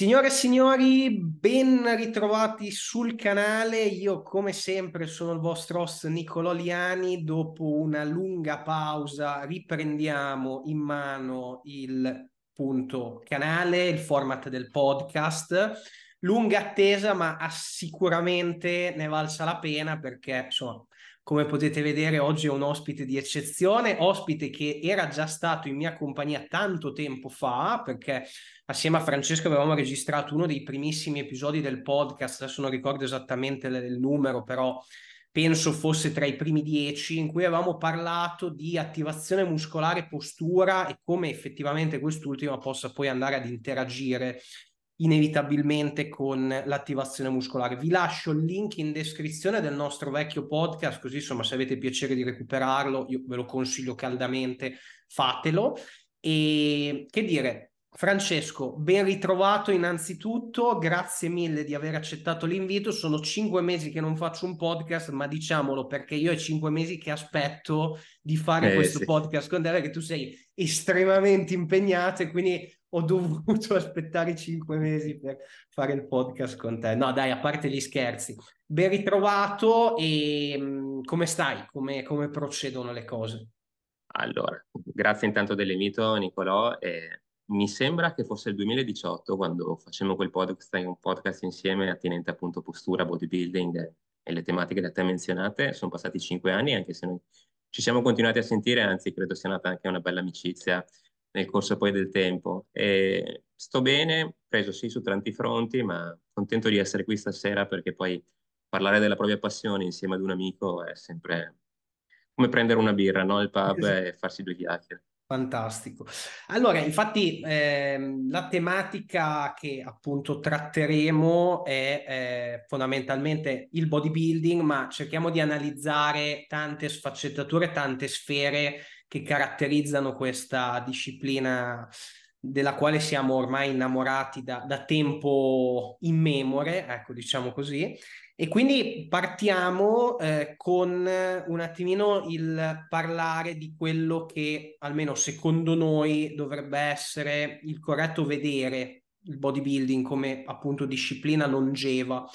Signore e signori, ben ritrovati sul canale. Io come sempre sono il vostro host Nicolò Liani. Dopo una lunga pausa riprendiamo in mano il canale, il format del podcast. Lunga attesa, ma sicuramente ne valsa la pena perché insomma, come potete vedere oggi è un ospite di eccezione, ospite che era già stato in mia compagnia tanto tempo fa perché assieme a Francesco avevamo registrato uno dei primissimi episodi del podcast, adesso non ricordo esattamente il numero, però penso fosse tra i primi 10, in cui avevamo parlato di attivazione muscolare e postura e come effettivamente quest'ultima possa poi andare ad interagire inevitabilmente con l'attivazione muscolare. Vi lascio il link in descrizione del nostro vecchio podcast, così insomma se avete piacere di recuperarlo, io ve lo consiglio caldamente, fatelo. E che dire, Francesco, ben ritrovato innanzitutto, grazie mille di aver accettato l'invito. Sono 5 mesi che non faccio un podcast, ma diciamolo perché io è 5 mesi che aspetto di fare questo podcast con te, perché tu sei estremamente impegnato e quindi ho dovuto aspettare 5 mesi per fare il podcast con te. No dai, a parte gli scherzi, ben ritrovato e come stai? Come procedono le cose? Allora, grazie intanto dell'invito Nicolò. Mi sembra che fosse il 2018 quando facemmo quel podcast, un podcast insieme attinente appunto postura, bodybuilding e le tematiche da te menzionate. Sono passati 5 anni, anche se noi ci siamo continuati a sentire, anzi credo sia nata anche una bella amicizia nel corso poi del tempo. E sto bene, preso sì su tanti fronti, ma contento di essere qui stasera perché poi parlare della propria passione insieme ad un amico è sempre come prendere una birra, no? Al pub e farsi 2 chiacchiere. Fantastico. Allora, infatti la tematica che appunto tratteremo è fondamentalmente il bodybuilding, ma cerchiamo di analizzare tante sfaccettature, tante sfere che caratterizzano questa disciplina della quale siamo ormai innamorati da tempo immemore, ecco, diciamo così. E quindi partiamo con un attimino il parlare di quello che, almeno secondo noi, dovrebbe essere il corretto vedere il bodybuilding come appunto disciplina longeva.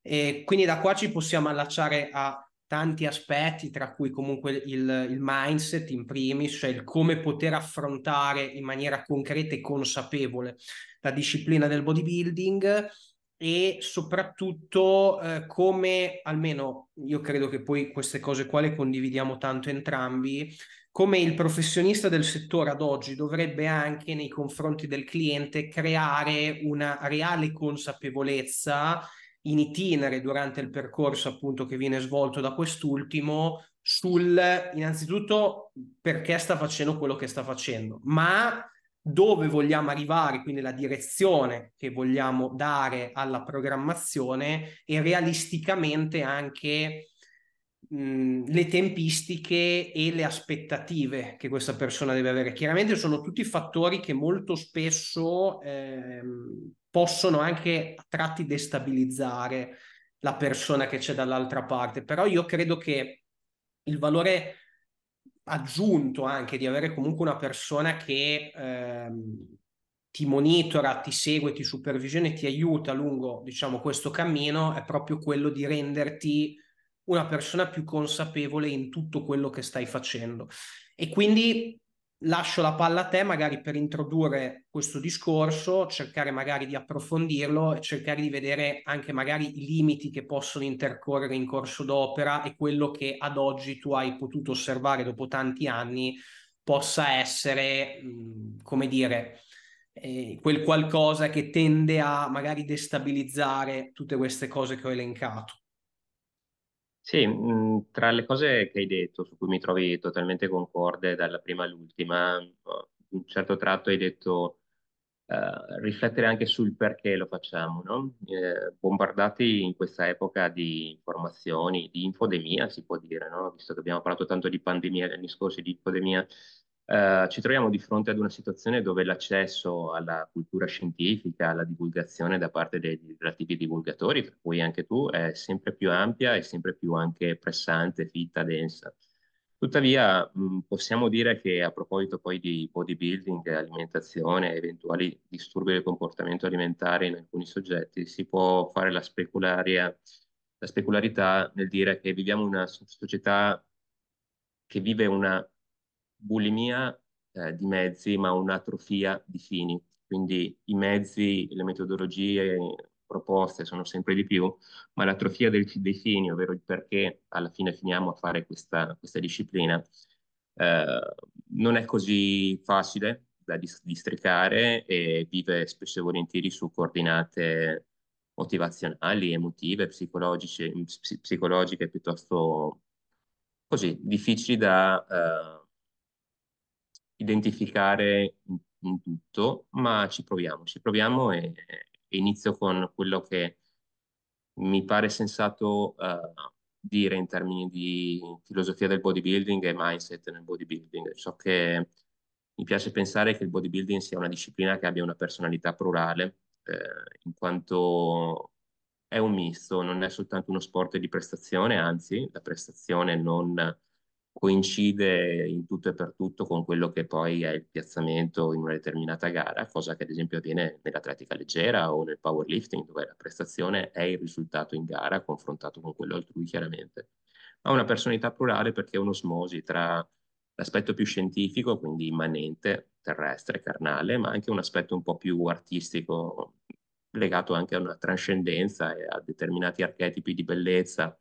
E quindi da qua ci possiamo allacciare a tanti aspetti, tra cui comunque il mindset in primis, cioè il come poter affrontare in maniera concreta e consapevole la disciplina del bodybuilding, e soprattutto come, almeno io credo che poi queste cose qua le condividiamo tanto entrambi, come il professionista del settore ad oggi dovrebbe anche nei confronti del cliente creare una reale consapevolezza in itinere durante il percorso appunto che viene svolto da quest'ultimo sul innanzitutto perché sta facendo quello che sta facendo, ma dove vogliamo arrivare, quindi la direzione che vogliamo dare alla programmazione e realisticamente anche le tempistiche e le aspettative che questa persona deve avere. Chiaramente sono tutti fattori che molto spesso possono anche a tratti destabilizzare la persona che c'è dall'altra parte, però io credo che il valore aggiunto anche di avere comunque una persona che ti monitora, ti segue, ti supervisiona e ti aiuta lungo, diciamo, questo cammino è proprio quello di renderti una persona più consapevole in tutto quello che stai facendo. E quindi lascio la palla a te magari per introdurre questo discorso, cercare magari di approfondirlo e cercare di vedere anche magari i limiti che possono intercorrere in corso d'opera e quello che ad oggi tu hai potuto osservare dopo tanti anni possa essere, come dire, quel qualcosa che tende a magari destabilizzare tutte queste cose che ho elencato. Sì, tra le cose che hai detto, su cui mi trovi totalmente concorde dalla prima all'ultima, un certo tratto hai detto riflettere anche sul perché lo facciamo, no? Bombardati in questa epoca di informazioni, di infodemia si può dire, no? Visto che abbiamo parlato tanto di pandemia negli anni scorsi, di infodemia, ci troviamo di fronte ad una situazione dove l'accesso alla cultura scientifica, alla divulgazione da parte dei relativi divulgatori, tra cui anche tu, è sempre più ampia e sempre più anche pressante, fitta, densa. Tuttavia, possiamo dire che a proposito poi di bodybuilding, alimentazione e eventuali disturbi del comportamento alimentare in alcuni soggetti, si può fare la specularità nel dire che viviamo una società che vive una bulimia di mezzi, ma un'atrofia di fini. Quindi i mezzi, le metodologie proposte sono sempre di più, ma l'atrofia dei fini, ovvero il perché alla fine finiamo a fare questa disciplina, non è così facile da districare e vive spesso e volentieri su coordinate motivazionali, emotive, psicologiche piuttosto così, difficili da identificare in tutto, ma ci proviamo e inizio con quello che mi pare sensato dire in termini di filosofia del bodybuilding e mindset nel bodybuilding. So che mi piace pensare che il bodybuilding sia una disciplina che abbia una personalità plurale, in quanto è un misto, non è soltanto uno sport di prestazione, anzi la prestazione non coincide in tutto e per tutto con quello che poi è il piazzamento in una determinata gara, cosa che ad esempio avviene nell'atletica leggera o nel powerlifting, dove la prestazione è il risultato in gara confrontato con quello altrui chiaramente. Ha una personalità plurale perché è un'osmosi tra l'aspetto più scientifico, quindi immanente, terrestre, carnale, ma anche un aspetto un po' più artistico, legato anche a una trascendenza e a determinati archetipi di bellezza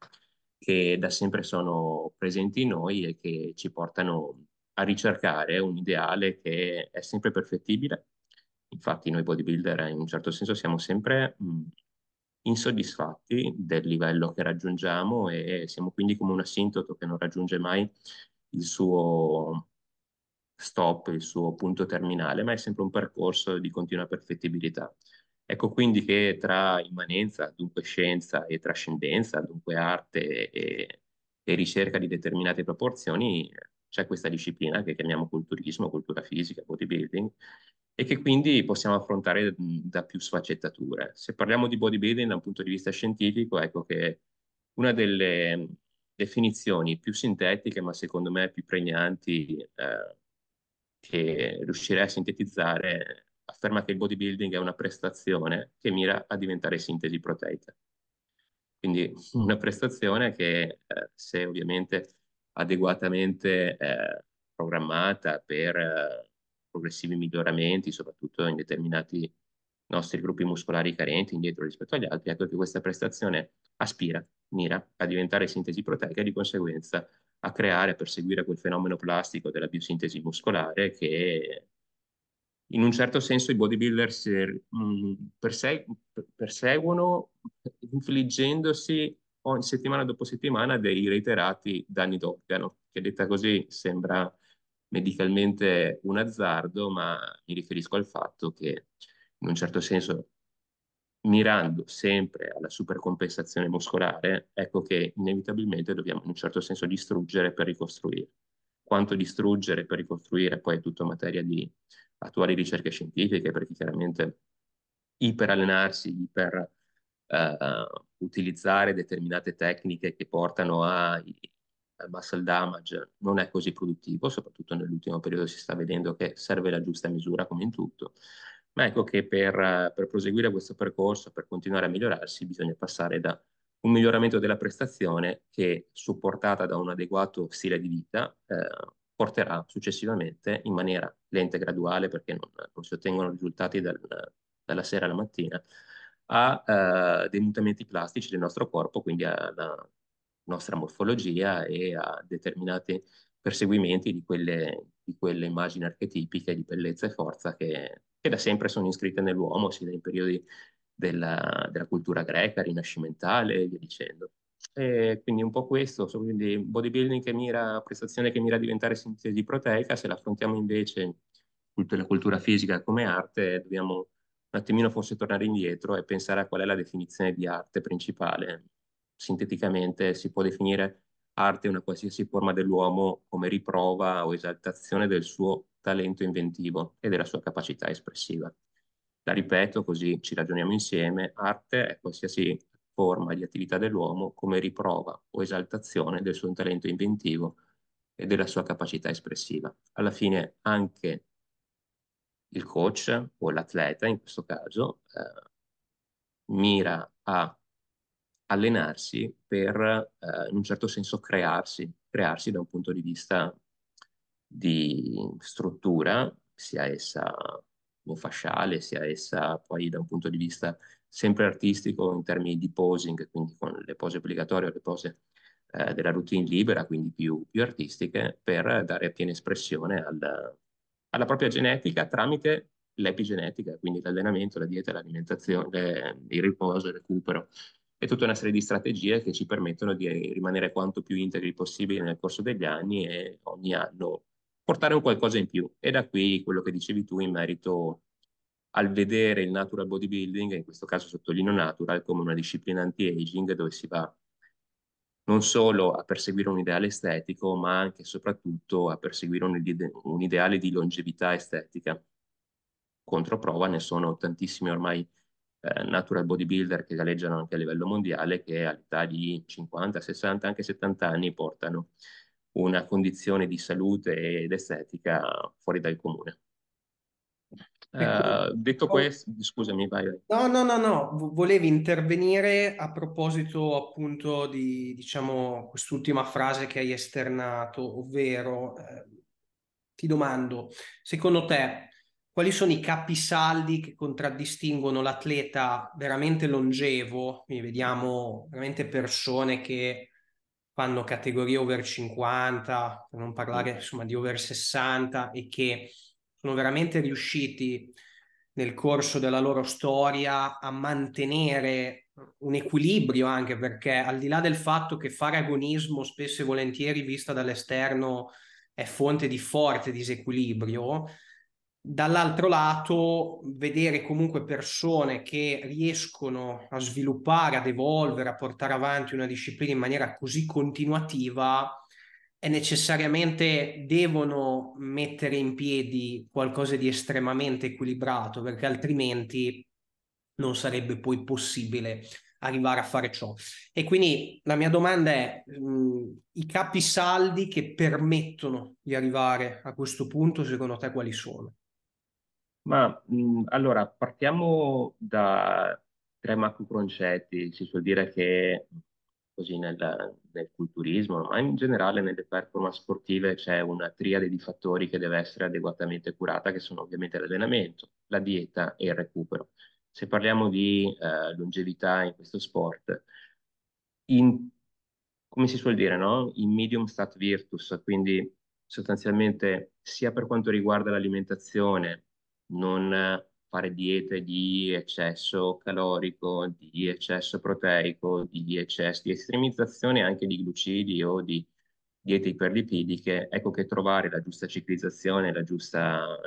che da sempre sono presenti in noi e che ci portano a ricercare un ideale che è sempre perfettibile. Infatti noi bodybuilder in un certo senso siamo sempre insoddisfatti del livello che raggiungiamo e siamo quindi come un assintoto che non raggiunge mai il suo stop, il suo punto terminale, ma è sempre un percorso di continua perfettibilità. Ecco quindi che tra immanenza, dunque scienza, e trascendenza, dunque arte e ricerca di determinate proporzioni, c'è questa disciplina che chiamiamo culturismo, cultura fisica, bodybuilding, e che quindi possiamo affrontare da più sfaccettature. Se parliamo di bodybuilding da un punto di vista scientifico, ecco che una delle definizioni più sintetiche, ma secondo me più pregnanti, che riuscirei a sintetizzare, afferma che il bodybuilding è una prestazione che mira a diventare sintesi proteica. Quindi una prestazione che se ovviamente adeguatamente programmata per progressivi miglioramenti, soprattutto in determinati nostri gruppi muscolari carenti, indietro rispetto agli altri, ecco che questa prestazione aspira, mira a diventare sintesi proteica e di conseguenza a creare, a perseguire quel fenomeno plastico della biosintesi muscolare che in un certo senso i bodybuilder perseguono, infliggendosi ogni settimana dopo settimana dei reiterati danni d'organo, che detta così sembra medicalmente un azzardo, ma mi riferisco al fatto che in un certo senso, mirando sempre alla supercompensazione muscolare, ecco che inevitabilmente dobbiamo in un certo senso distruggere per ricostruire. Quanto distruggere per ricostruire poi è tutta materia di attuali ricerche scientifiche, perché chiaramente iperallenarsi, utilizzare determinate tecniche che portano al muscle damage non è così produttivo, soprattutto nell'ultimo periodo si sta vedendo che serve la giusta misura come in tutto, ma ecco che per proseguire questo percorso, per continuare a migliorarsi, bisogna passare da un miglioramento della prestazione che, supportata da un adeguato stile di vita, porterà successivamente in maniera lenta e graduale, perché non si ottengono risultati dalla sera alla mattina, a dei mutamenti plastici del nostro corpo, quindi alla nostra morfologia e a determinati perseguimenti di quelle immagini archetipiche di bellezza e forza che da sempre sono iscritte nell'uomo, sia nei periodi della cultura greca, rinascimentale e via dicendo. E quindi un po' questo, quindi bodybuilding che mira, prestazione che mira a diventare sintesi proteica. Se la affrontiamo invece la cultura fisica come arte, dobbiamo un attimino forse tornare indietro e pensare a qual è la definizione di arte principale. Sinteticamente si può definire arte una qualsiasi forma dell'uomo come riprova o esaltazione del suo talento inventivo e della sua capacità espressiva. La ripeto così ci ragioniamo insieme: arte è qualsiasi forma di attività dell'uomo come riprova o esaltazione del suo talento inventivo e della sua capacità espressiva. Alla fine anche il coach o l'atleta, in questo caso, mira a allenarsi per, in un certo senso, crearsi da un punto di vista di struttura, sia essa fasciale, sia essa poi da un punto di vista sempre artistico in termini di posing, quindi con le pose obbligatorie o le pose della routine libera, quindi più artistiche, per dare piena espressione alla propria genetica tramite l'epigenetica, quindi l'allenamento, la dieta, l'alimentazione, il riposo, il recupero e tutta una serie di strategie che ci permettono di rimanere quanto più integri possibile nel corso degli anni e ogni anno portare un qualcosa in più. E da qui quello che dicevi tu in merito al vedere il natural bodybuilding, in questo caso sottolineo natural, come una disciplina anti-aging dove si va non solo a perseguire un ideale estetico, ma anche e soprattutto a perseguire un ideale di longevità estetica. Controprova ne sono tantissimi ormai natural bodybuilder che galleggiano anche a livello mondiale, che all'età di 50, 60, anche 70 anni portano una condizione di salute ed estetica fuori dal comune. Detto questo, scusami, vai. No, volevi intervenire a proposito appunto di, diciamo, quest'ultima frase che hai esternato, ovvero ti domando, secondo te quali sono i capisaldi che contraddistinguono l'atleta veramente longevo? Quindi vediamo veramente persone che fanno categorie over 50, per non parlare insomma di over 60, e che sono veramente riusciti nel corso della loro storia a mantenere un equilibrio, anche perché al di là del fatto che fare agonismo spesso e volentieri vista dall'esterno è fonte di forte disequilibrio, dall'altro lato vedere comunque persone che riescono a sviluppare, ad evolvere, a portare avanti una disciplina in maniera così continuativa, e necessariamente devono mettere in piedi qualcosa di estremamente equilibrato, perché altrimenti non sarebbe poi possibile arrivare a fare ciò. E quindi la mia domanda è i capisaldi che permettono di arrivare a questo punto, secondo te quali sono? Ma allora partiamo da tre macro concetti. Si suol dire che così nel culturismo, ma in generale nelle performance sportive, c'è una triade di fattori che deve essere adeguatamente curata, che sono ovviamente l'allenamento, la dieta e il recupero. Se parliamo di longevità in questo sport, come si suol dire, no? In medium stat virtus, quindi sostanzialmente sia per quanto riguarda l'alimentazione, non fare diete di eccesso calorico, di eccesso proteico, di eccesso di estremizzazione anche di glucidi o di diete iperlipidiche. Ecco che trovare la giusta ciclizzazione, la giusta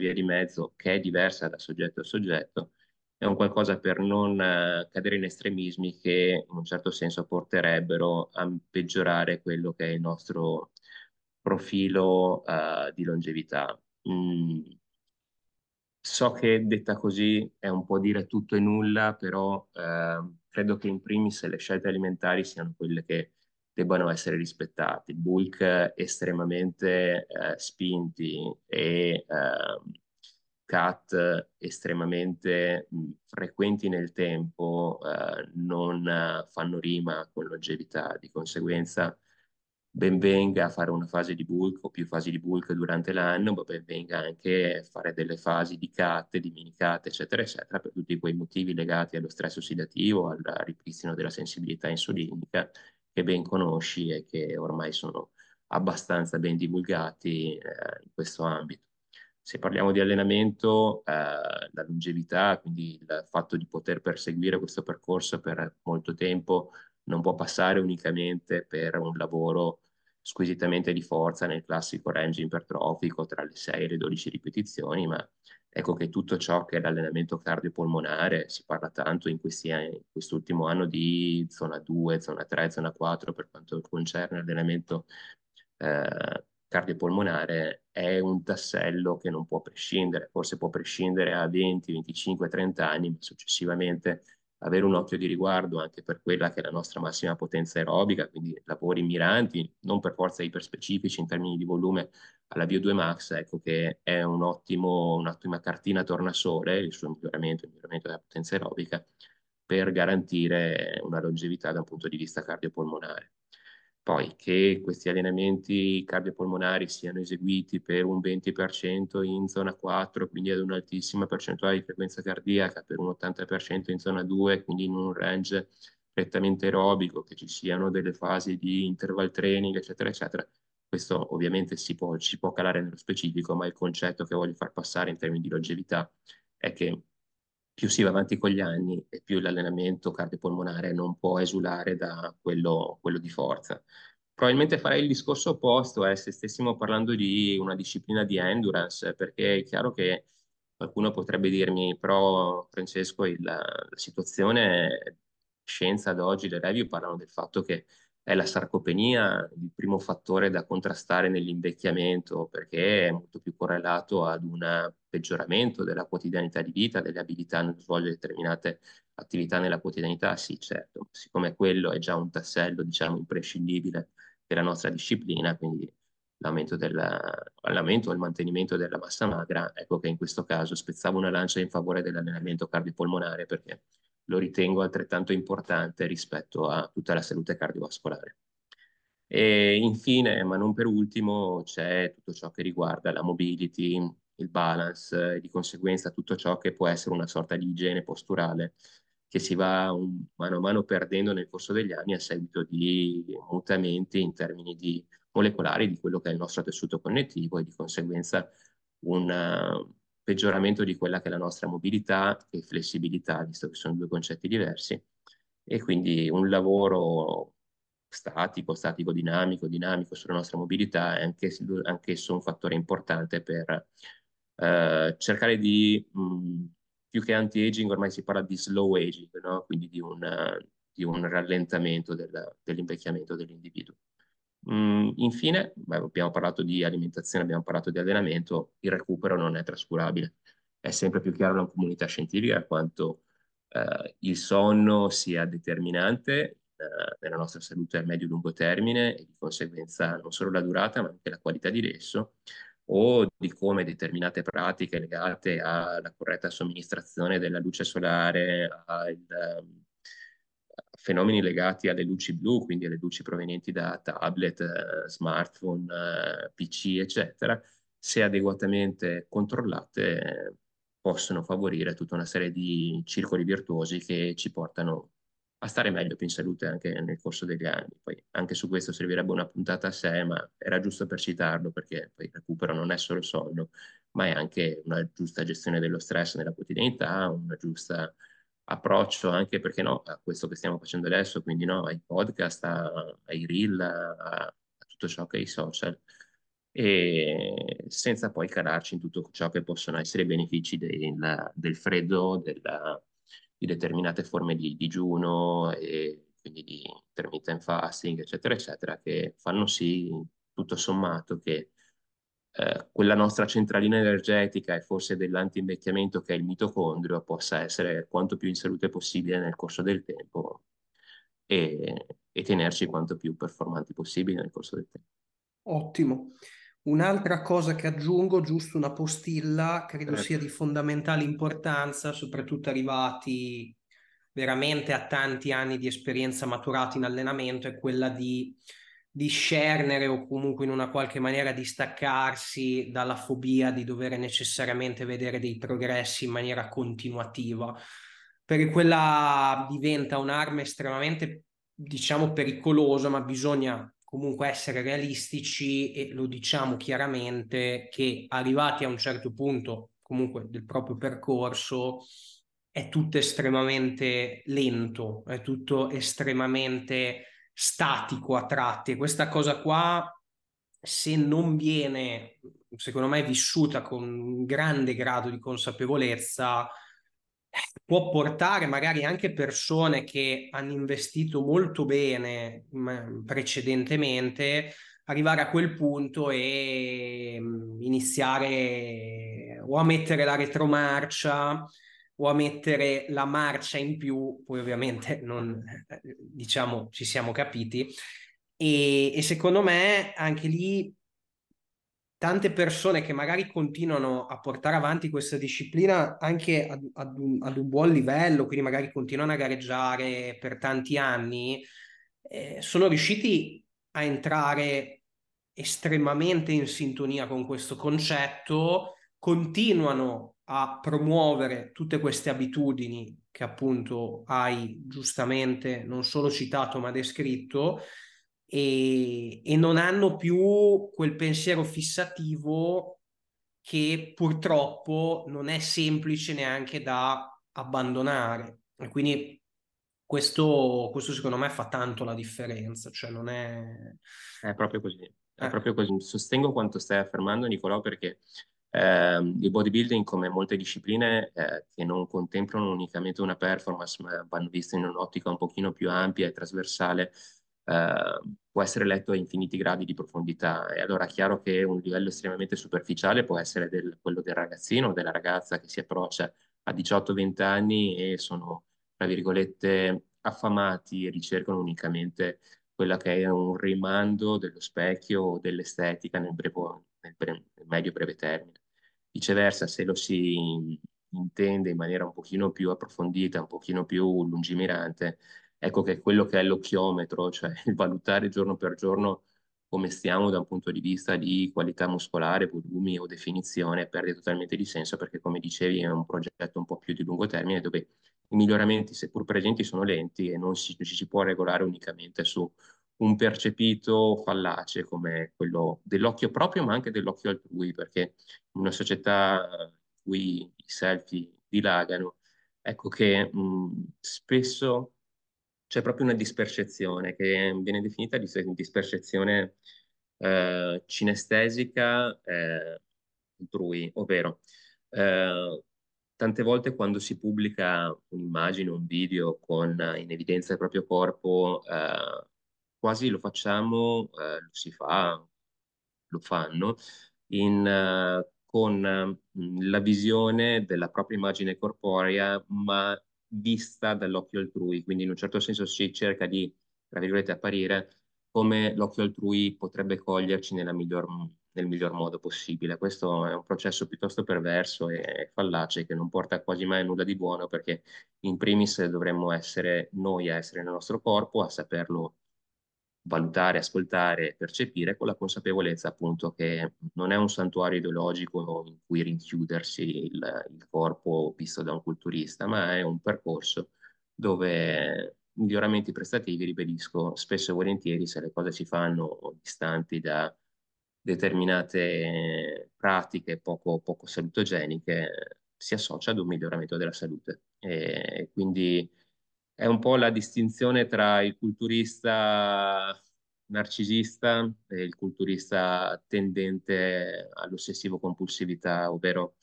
via di mezzo, che è diversa da soggetto a soggetto, è un qualcosa per non cadere in estremismi che in un certo senso porterebbero a peggiorare quello che è il nostro profilo di longevità. So che detta così è un po' dire tutto e nulla, però credo che in primis le scelte alimentari siano quelle che debbano essere rispettate. Bulk estremamente spinti e cut estremamente frequenti nel tempo non fanno rima con longevità, di conseguenza ben venga a fare una fase di bulk o più fasi di bulk durante l'anno, ma ben venga anche a fare delle fasi di cut, di mini cut, eccetera, eccetera, per tutti quei motivi legati allo stress ossidativo, al ripristino della sensibilità insulinica, che ben conosci e che ormai sono abbastanza ben divulgati in questo ambito. Se parliamo di allenamento, la longevità, quindi il fatto di poter perseguire questo percorso per molto tempo, non può passare unicamente per un lavoro squisitamente di forza nel classico range ipertrofico tra le 6 e le 12 ripetizioni, ma ecco che tutto ciò che è l'allenamento cardiopolmonare, si parla tanto in quest'ultimo anno di zona 2, zona 3, zona 4, per quanto concerne l'allenamento cardiopolmonare, è un tassello che non può prescindere, forse può prescindere a 20, 25, 30 anni, ma successivamente avere un occhio di riguardo anche per quella che è la nostra massima potenza aerobica, quindi lavori miranti, non per forza iperspecifici in termini di volume alla VO2 max, ecco che è un ottimo, un'ottima cartina tornasole, il suo miglioramento, il miglioramento della potenza aerobica, per garantire una longevità da un punto di vista cardiopolmonare. Poi che questi allenamenti cardiopolmonari siano eseguiti per un 20% in zona 4, quindi ad un'altissima percentuale di frequenza cardiaca, per un 80% in zona 2, quindi in un range prettamente aerobico, che ci siano delle fasi di interval training, eccetera, eccetera. Questo ovviamente si può calare nello specifico, ma il concetto che voglio far passare in termini di longevità è che più si va avanti con gli anni e più l'allenamento cardiopolmonare non può esulare da quello di forza. Probabilmente farei il discorso opposto se stessimo parlando di una disciplina di endurance, perché è chiaro che qualcuno potrebbe dirmi: però Francesco, la situazione scienza ad oggi, le review parlano del fatto che è la sarcopenia il primo fattore da contrastare nell'invecchiamento, perché è molto più correlato ad un peggioramento della quotidianità di vita, delle abilità nel svolgere determinate attività nella quotidianità. Sì, certo, siccome quello è già un tassello, diciamo, imprescindibile della nostra disciplina, quindi l'aumento e il mantenimento della massa magra, ecco che in questo caso spezzavo una lancia in favore dell'allenamento cardiopolmonare, perché lo ritengo altrettanto importante rispetto a tutta la salute cardiovascolare. E infine, ma non per ultimo, c'è tutto ciò che riguarda la mobility, il balance, e di conseguenza tutto ciò che può essere una sorta di igiene posturale che si va mano a mano perdendo nel corso degli anni a seguito di mutamenti in termini di molecolari di quello che è il nostro tessuto connettivo, e di conseguenza un peggioramento di quella che è la nostra mobilità e flessibilità, visto che sono due concetti diversi, e quindi un lavoro statico, dinamico sulla nostra mobilità è anch'esso un fattore importante per cercare di, più che anti-aging, ormai si parla di slow aging, no? Quindi di un rallentamento dell'invecchiamento dell'individuo. Infine, abbiamo parlato di alimentazione, abbiamo parlato di allenamento, il recupero non è trascurabile. È sempre più chiaro nella comunità scientifica quanto il sonno sia determinante nella nostra salute a medio-lungo termine, e di conseguenza non solo la durata ma anche la qualità di esso, o di come determinate pratiche legate alla corretta somministrazione della luce solare, fenomeni legati alle luci blu, quindi alle luci provenienti da tablet, smartphone, PC, eccetera, se adeguatamente controllate, possono favorire tutta una serie di circoli virtuosi che ci portano a stare meglio, più in salute anche nel corso degli anni. Poi anche su questo servirebbe una puntata a sé, ma era giusto per citarlo, perché poi il recupero non è solo sonno, ma è anche una giusta gestione dello stress nella quotidianità, una giusta approccio anche, perché no, a questo che stiamo facendo adesso, quindi no, ai podcast, ai reel, a tutto ciò che è i social, e senza poi calarci in tutto ciò che possono essere i benefici del freddo, di determinate forme di digiuno, e quindi di intermittent fasting, eccetera, eccetera, che fanno sì, tutto sommato, che quella nostra centralina energetica e forse dell'antinvecchiamento, che è il mitocondrio, possa essere quanto più in salute possibile nel corso del tempo, e tenerci quanto più performanti possibile nel corso del tempo. Ottimo. Un'altra cosa che aggiungo, giusto una postilla, credo sia di fondamentale importanza, soprattutto arrivati veramente a tanti anni di esperienza maturata in allenamento, è quella di discernere, o comunque in una qualche maniera distaccarsi dalla fobia di dover necessariamente vedere dei progressi in maniera continuativa, perché quella diventa un'arma estremamente, diciamo, pericolosa, ma bisogna comunque essere realistici, e lo diciamo chiaramente che arrivati a un certo punto comunque del proprio percorso è tutto estremamente lento, è tutto estremamente statico a tratti. Questa cosa qua, se non viene, secondo me, vissuta con un grande grado di consapevolezza, può portare magari anche persone che hanno investito molto bene precedentemente arrivare a quel punto e iniziare o a mettere la retromarcia o a mettere la marcia in più, poi ovviamente non, diciamo, ci siamo capiti. E secondo me anche lì tante persone che magari continuano a portare avanti questa disciplina anche ad un buon livello, quindi magari continuano a gareggiare per tanti anni, sono riusciti a entrare estremamente in sintonia con questo concetto, continuano a promuovere tutte queste abitudini che appunto hai giustamente non solo citato ma descritto, e non hanno più quel pensiero fissativo che purtroppo non è semplice neanche da abbandonare, e quindi questo secondo me fa tanto la differenza, cioè non è proprio così, è proprio così. Sostengo quanto stai affermando, Nicolò, perché il bodybuilding, come molte discipline che non contemplano unicamente una performance ma vanno viste in un'ottica un pochino più ampia e trasversale, può essere letto a infiniti gradi di profondità, e allora è chiaro che un livello estremamente superficiale può essere quello del ragazzino o della ragazza che si approccia a 18-20 anni e sono, tra virgolette, affamati e ricercano unicamente quella che è un rimando dello specchio o dell'estetica nel medio breve termine. Viceversa, se lo si intende in maniera un pochino più approfondita, un pochino più lungimirante, ecco che quello che è l'occhiometro, cioè il valutare giorno per giorno come stiamo da un punto di vista di qualità muscolare, volumi o definizione, perde totalmente di senso, perché, come dicevi, è un progetto un po' più di lungo termine dove i miglioramenti, seppur presenti, sono lenti e non ci si può regolare unicamente su un percepito fallace come quello dell'occhio proprio ma anche dell'occhio altrui, perché in una società in cui i selfie dilagano, ecco che spesso c'è proprio una dispercezione che viene definita dispercezione cinestesica altrui, ovvero tante volte quando si pubblica un'immagine, un video con in evidenza il proprio corpo, quasi lo facciamo, lo fanno con la visione della propria immagine corporea ma vista dall'occhio altrui, quindi in un certo senso si cerca di, tra virgolette, apparire come l'occhio altrui potrebbe coglierci nel miglior modo possibile. Questo è un processo piuttosto perverso e fallace che non porta quasi mai a nulla di buono, perché in primis dovremmo essere noi a essere nel nostro corpo, a saperlo valutare, ascoltare, percepire, con la consapevolezza appunto che non è un santuario ideologico in cui rinchiudersi il corpo visto da un culturista, ma è un percorso dove miglioramenti prestativi, ribadisco, spesso e volentieri, se le cose si fanno distanti da determinate pratiche poco salutogeniche, si associa ad un miglioramento della salute, e quindi è un po' la distinzione tra il culturista narcisista e il culturista tendente all'ossessivo-compulsività, ovvero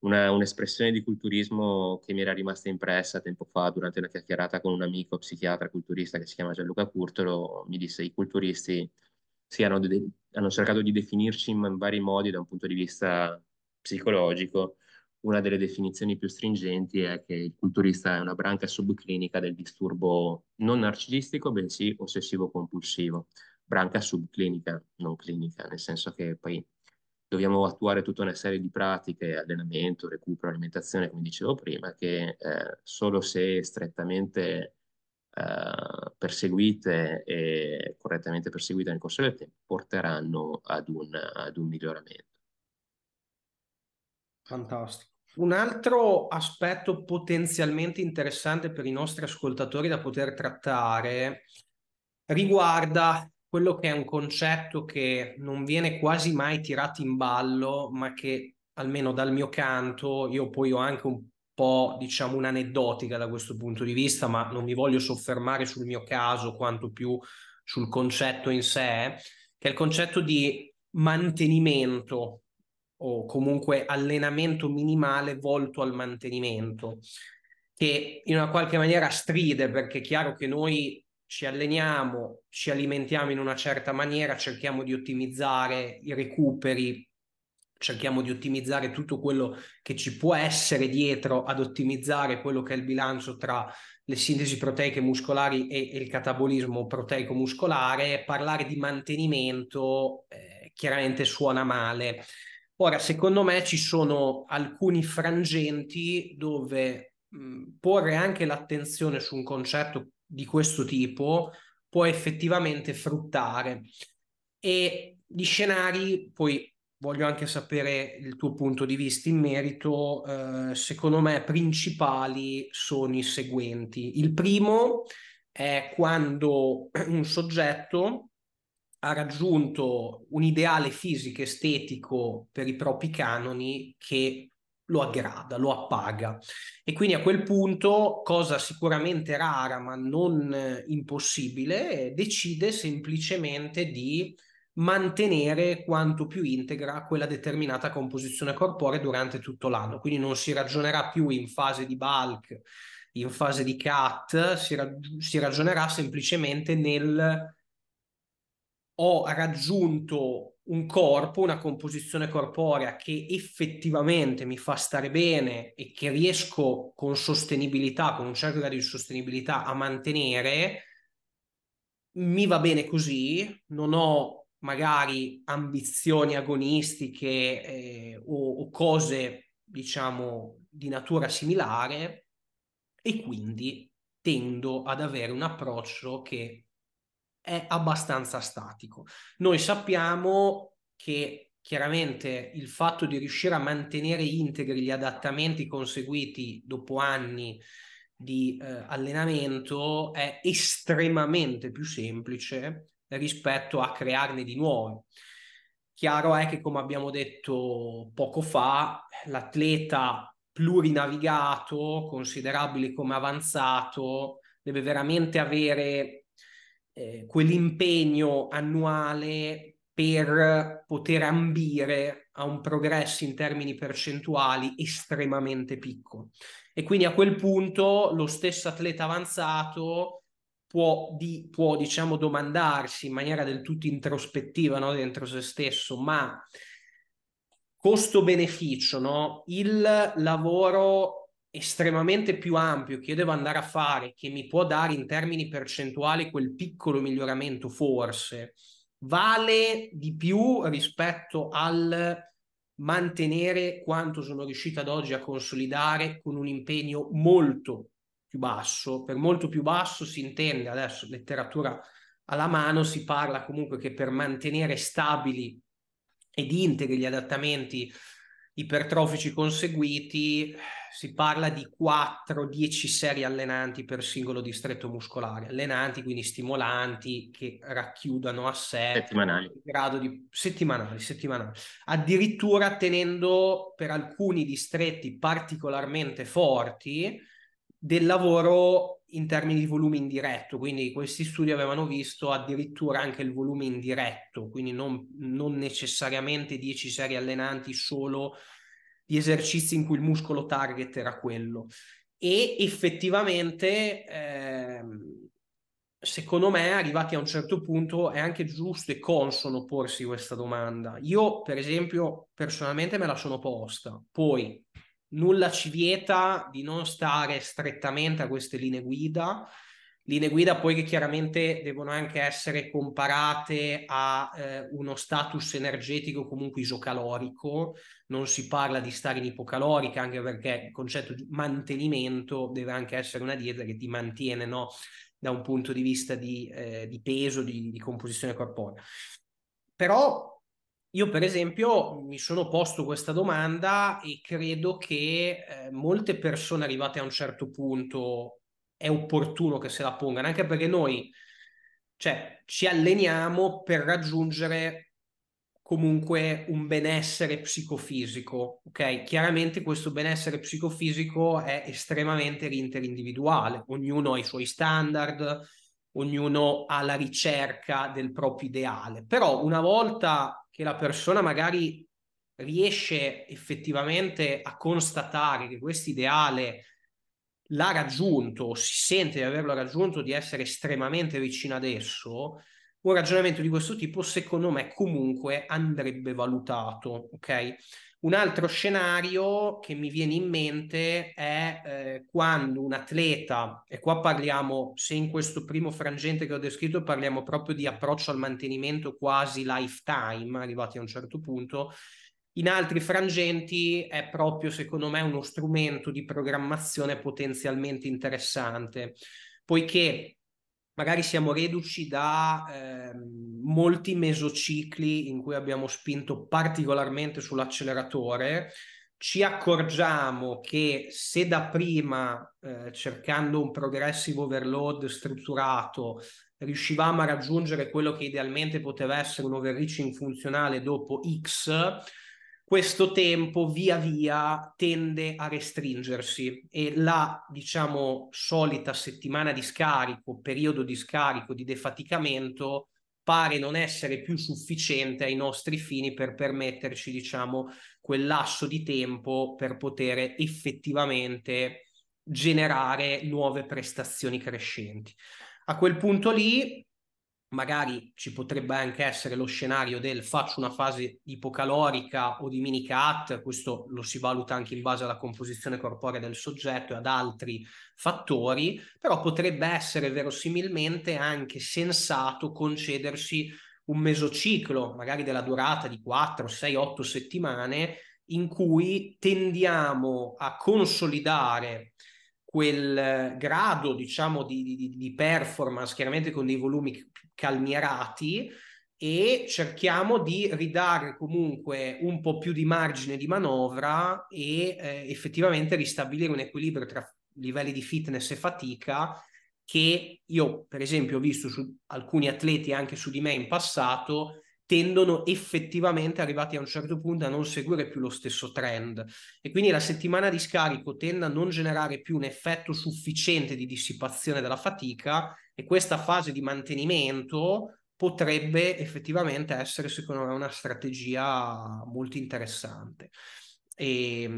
un'espressione di culturismo che mi era rimasta impressa tempo fa durante una chiacchierata con un amico psichiatra culturista che si chiama Gianluca Curtolo. Mi disse: i culturisti hanno cercato di definirci in vari modi da un punto di vista psicologico. Una delle definizioni più stringenti è che il culturista è una branca subclinica del disturbo non narcisistico, bensì ossessivo-compulsivo. Branca subclinica, non clinica, nel senso che poi dobbiamo attuare tutta una serie di pratiche, allenamento, recupero, alimentazione, come dicevo prima, che solo se strettamente perseguite e correttamente perseguite nel corso del tempo porteranno ad un miglioramento. Fantastico. Un altro aspetto potenzialmente interessante per i nostri ascoltatori da poter trattare riguarda quello che è un concetto che non viene quasi mai tirato in ballo, ma che, almeno dal mio canto, io poi ho anche un po', diciamo, un'aneddotica da questo punto di vista, ma non mi voglio soffermare sul mio caso quanto più sul concetto in sé, che è il concetto di mantenimento, o comunque allenamento minimale volto al mantenimento, che in una qualche maniera stride, perché è chiaro che noi ci alleniamo, ci alimentiamo in una certa maniera, cerchiamo di ottimizzare i recuperi cerchiamo di ottimizzare tutto quello che ci può essere dietro ad ottimizzare quello che è il bilancio tra le sintesi proteiche muscolari e il catabolismo proteico muscolare. Parlare di mantenimento chiaramente suona male. Ora, secondo me ci sono alcuni frangenti dove porre anche l'attenzione su un concetto di questo tipo può effettivamente fruttare, e gli scenari, poi voglio anche sapere il tuo punto di vista in merito, secondo me principali sono i seguenti. Il primo è quando un soggetto ha raggiunto un ideale fisico estetico per i propri canoni che lo aggrada, lo appaga, e quindi a quel punto, cosa sicuramente rara ma non impossibile, decide semplicemente di mantenere quanto più integra quella determinata composizione corporea durante tutto l'anno. Quindi non si ragionerà più in fase di bulk, in fase di cut, si ragionerà semplicemente nel ho raggiunto un corpo, una composizione corporea che effettivamente mi fa stare bene e che riesco con sostenibilità, con un certo grado di sostenibilità a mantenere, mi va bene così, non ho magari ambizioni agonistiche o cose, diciamo, di natura similare, e quindi tendo ad avere un approccio che è abbastanza statico. Noi sappiamo che chiaramente il fatto di riuscire a mantenere integri gli adattamenti conseguiti dopo anni di allenamento è estremamente più semplice rispetto a crearne di nuovi. Chiaro è che, come abbiamo detto poco fa, l'atleta plurinavigato, considerabile come avanzato, deve veramente avere quell'impegno annuale per poter ambire a un progresso in termini percentuali estremamente piccolo. E quindi a quel punto lo stesso atleta avanzato può diciamo domandarsi in maniera del tutto introspettiva, no, dentro se stesso, ma costo-beneficio, no? Il lavoro estremamente più ampio che io devo andare a fare, che mi può dare in termini percentuali quel piccolo miglioramento, forse vale di più rispetto al mantenere quanto sono riuscito ad oggi a consolidare con un impegno molto più basso. Per molto più basso si intende, adesso letteratura alla mano, si parla comunque che per mantenere stabili ed integri gli adattamenti ipertrofici conseguiti si parla di 4-10 serie allenanti per singolo distretto muscolare, allenanti quindi stimolanti che racchiudano a sé settimanali, grado di settimanali, addirittura tenendo per alcuni distretti particolarmente forti del lavoro in termini di volume indiretto. Quindi questi studi avevano visto addirittura anche il volume indiretto, quindi non necessariamente 10 serie allenanti solo di esercizi in cui il muscolo target era quello. E effettivamente secondo me, arrivati a un certo punto, è anche giusto e consono porsi questa domanda. Io per esempio personalmente me la sono posta, poi nulla ci vieta di non stare strettamente a queste linee guida poi che chiaramente devono anche essere comparate a uno status energetico comunque isocalorico. Non si parla di stare in ipocalorica, anche perché il concetto di mantenimento deve anche essere una dieta che ti mantiene, no, da un punto di vista di peso, di composizione corporea. Però io per esempio mi sono posto questa domanda e credo che molte persone arrivate a un certo punto è opportuno che se la pongano, anche perché noi, cioè, ci alleniamo per raggiungere comunque un benessere psicofisico, ok? Chiaramente questo benessere psicofisico è estremamente interindividuale, ognuno ha i suoi standard, ognuno ha la ricerca del proprio ideale, però una volta che la persona magari riesce effettivamente a constatare che questo ideale l'ha raggiunto, si sente di averlo raggiunto, di essere estremamente vicino ad esso, un ragionamento di questo tipo secondo me comunque andrebbe valutato, ok? Un altro scenario che mi viene in mente è quando un atleta, e qua parliamo, se in questo primo frangente che ho descritto parliamo proprio di approccio al mantenimento quasi lifetime, arrivati a un certo punto, in altri frangenti è proprio secondo me uno strumento di programmazione potenzialmente interessante, poiché magari siamo reduci da molti mesocicli in cui abbiamo spinto particolarmente sull'acceleratore, ci accorgiamo che se da prima, cercando un progressive overload strutturato, riuscivamo a raggiungere quello che idealmente poteva essere un overreaching funzionale dopo X, questo tempo via via tende a restringersi e la, diciamo, solita settimana di scarico, periodo di scarico, di defaticamento, pare non essere più sufficiente ai nostri fini per permetterci, diciamo, quel lasso di tempo per poter effettivamente generare nuove prestazioni crescenti. A quel punto lì, magari ci potrebbe anche essere lo scenario del faccio una fase ipocalorica o di mini cut, questo lo si valuta anche in base alla composizione corporea del soggetto e ad altri fattori, però potrebbe essere verosimilmente anche sensato concedersi un mesociclo, magari della durata di 4, 6, 8 settimane, in cui tendiamo a consolidare quel grado, diciamo, di performance, chiaramente con dei volumi calmierati, e cerchiamo di ridare comunque un po' più di margine di manovra e effettivamente ristabilire un equilibrio tra livelli di fitness e fatica, che io per esempio ho visto su alcuni atleti, anche su di me in passato, tendono effettivamente, arrivati a un certo punto, a non seguire più lo stesso trend, e quindi la settimana di scarico tende a non generare più un effetto sufficiente di dissipazione della fatica, e questa fase di mantenimento potrebbe effettivamente essere, secondo me, una strategia molto interessante, e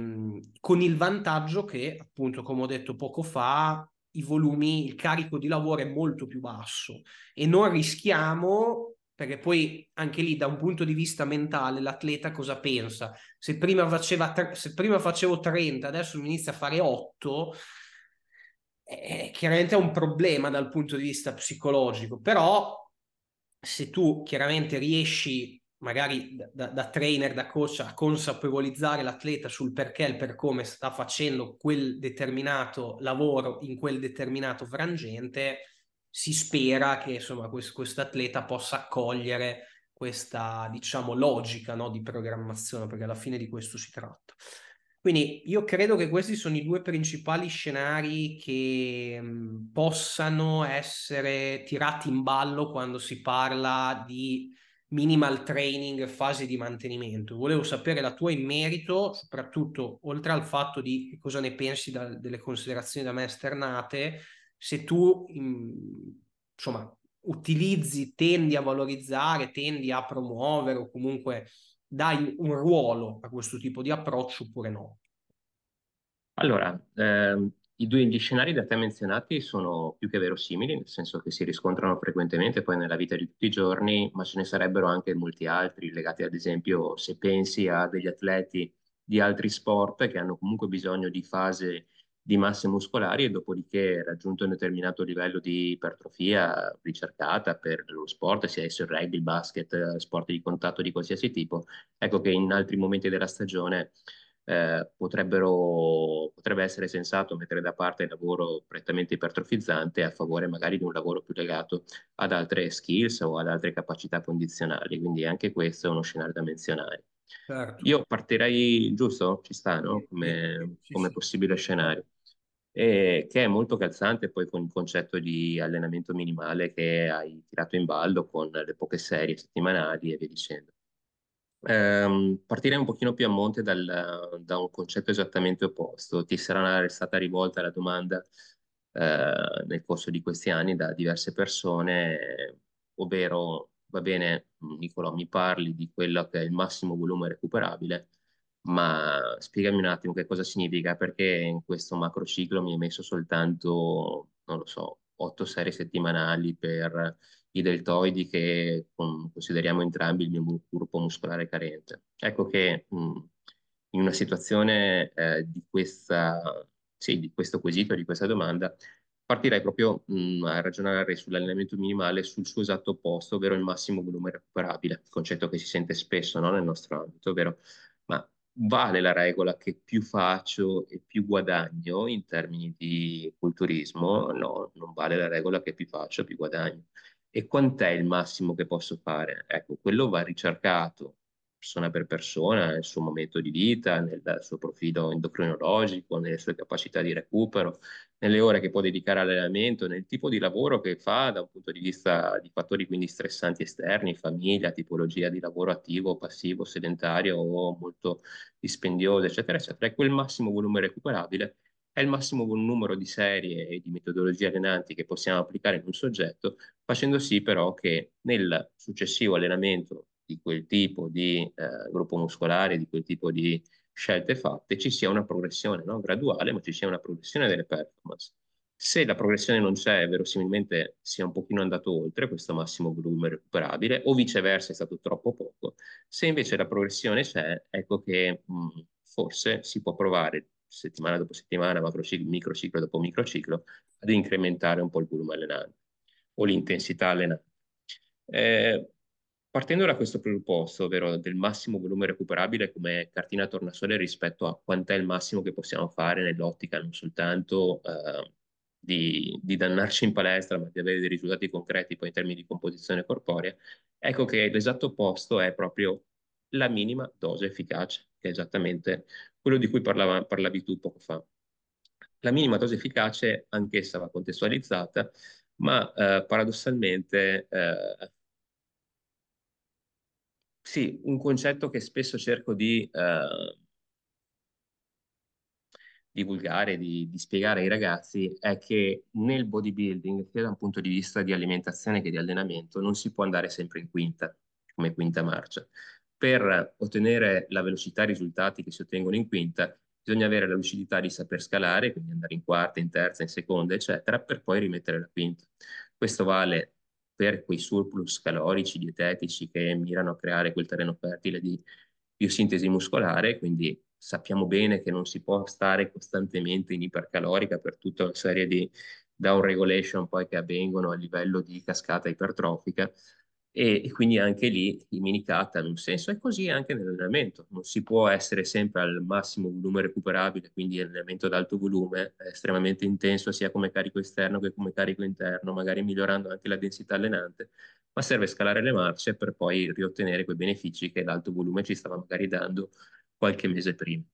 con il vantaggio che, appunto, come ho detto poco fa, i volumi, il carico di lavoro è molto più basso e non rischiamo. Perché poi anche lì, da un punto di vista mentale, l'atleta cosa pensa? Se prima facevo 30, adesso mi inizia a fare 8, chiaramente è un problema dal punto di vista psicologico. Però se tu chiaramente riesci, magari da trainer, da coach, a consapevolizzare l'atleta sul perché e per come sta facendo quel determinato lavoro in quel determinato frangente, si spera che, insomma, questo atleta possa accogliere questa, diciamo, logica, no, di programmazione, perché alla fine di questo si tratta. Quindi io credo che questi sono i due principali scenari che possano essere tirati in ballo quando si parla di minimal training, fase di mantenimento. Volevo sapere la tua in merito, soprattutto oltre al fatto di cosa ne pensi delle considerazioni da me esternate, se tu, insomma, utilizzi, tendi a valorizzare, tendi a promuovere o comunque dai un ruolo a questo tipo di approccio oppure no. Allora, i due scenari da te menzionati sono più che verosimili, nel senso che si riscontrano frequentemente poi nella vita di tutti i giorni, ma ce ne sarebbero anche molti altri legati, ad esempio, se pensi a degli atleti di altri sport che hanno comunque bisogno di fase di masse muscolari e dopodiché, raggiunto un determinato livello di ipertrofia ricercata per lo sport, sia esso il rugby, il basket, sport di contatto di qualsiasi tipo, ecco che in altri momenti della stagione potrebbe essere sensato mettere da parte il lavoro prettamente ipertrofizzante a favore magari di un lavoro più legato ad altre skills o ad altre capacità condizionali, quindi anche questo è uno scenario da menzionare. Certo. Io partirei, giusto? Ci sta, no? Come possibile scenario, che è molto calzante poi con il concetto di allenamento minimale che hai tirato in ballo con le poche serie settimanali e via dicendo. Partirei un pochino più a monte da un concetto esattamente opposto. Ti sarà stata rivolta la domanda nel corso di questi anni da diverse persone, ovvero: va bene, Nicolò, mi parli di quello che è il massimo volume recuperabile, ma spiegami un attimo che cosa significa, perché in questo macrociclo mi hai messo soltanto, non lo so, 8 serie settimanali per i deltoidi che consideriamo entrambi il mio gruppo muscolare carente. Ecco che in una situazione di questo quesito, di questa domanda, partirei proprio a ragionare sull'allenamento minimale, sul suo esatto opposto, ovvero il massimo volume recuperabile, concetto che si sente spesso, no, nel nostro ambito, ovvero ma vale la regola che più faccio e più guadagno in termini di culturismo? No, non vale la regola che più faccio e più guadagno. E quant'è il massimo che posso fare? Ecco, quello va ricercato persona per persona, nel suo momento di vita, nel suo profilo endocrinologico, nelle sue capacità di recupero, nelle ore che può dedicare all'allenamento, nel tipo di lavoro che fa da un punto di vista di fattori quindi stressanti esterni, famiglia, tipologia di lavoro attivo, passivo, sedentario o molto dispendioso, eccetera, eccetera. E quel massimo volume recuperabile è il massimo numero di serie e di metodologie allenanti che possiamo applicare in un soggetto, facendo sì però che nel successivo allenamento di quel tipo di gruppo muscolare, di quel tipo di scelte fatte, ci sia una progressione, no? Graduale, ma ci sia una progressione delle performance. Se la progressione non c'è, verosimilmente si è un pochino andato oltre questo massimo volume recuperabile, o viceversa è stato troppo poco. Se invece la progressione c'è, ecco che forse si può provare settimana dopo settimana, microciclo dopo microciclo, ad incrementare un po' il volume allenante o l'intensità allenante. Partendo da questo presupposto, ovvero del massimo volume recuperabile come cartina tornasole rispetto a quant'è il massimo che possiamo fare nell'ottica non soltanto di dannarci in palestra, ma di avere dei risultati concreti poi in termini di composizione corporea, ecco che l'esatto opposto è proprio la minima dose efficace, che è esattamente quello di cui parlavi tu poco fa. La minima dose efficace anch'essa va contestualizzata, ma paradossalmente... Sì, un concetto che spesso cerco divulgare, di spiegare ai ragazzi, è che nel bodybuilding, sia da un punto di vista di alimentazione che di allenamento, non si può andare sempre in quinta, come quinta marcia. Per ottenere la velocità e i risultati che si ottengono in quinta, bisogna avere la lucidità di saper scalare, quindi andare in quarta, in terza, in seconda, eccetera, per poi rimettere la quinta. Questo vale per quei surplus calorici, dietetici che mirano a creare quel terreno fertile di biosintesi muscolare, quindi sappiamo bene che non si può stare costantemente in ipercalorica per tutta una serie di down regulation poi che avvengono a livello di cascata ipertrofica, e quindi anche lì i mini cut hanno un senso, e così anche nell'allenamento. Non si può essere sempre al massimo volume recuperabile, quindi allenamento ad alto volume, estremamente intenso sia come carico esterno che come carico interno, magari migliorando anche la densità allenante, ma serve scalare le marce per poi riottenere quei benefici che l'alto volume ci stava magari dando qualche mese prima.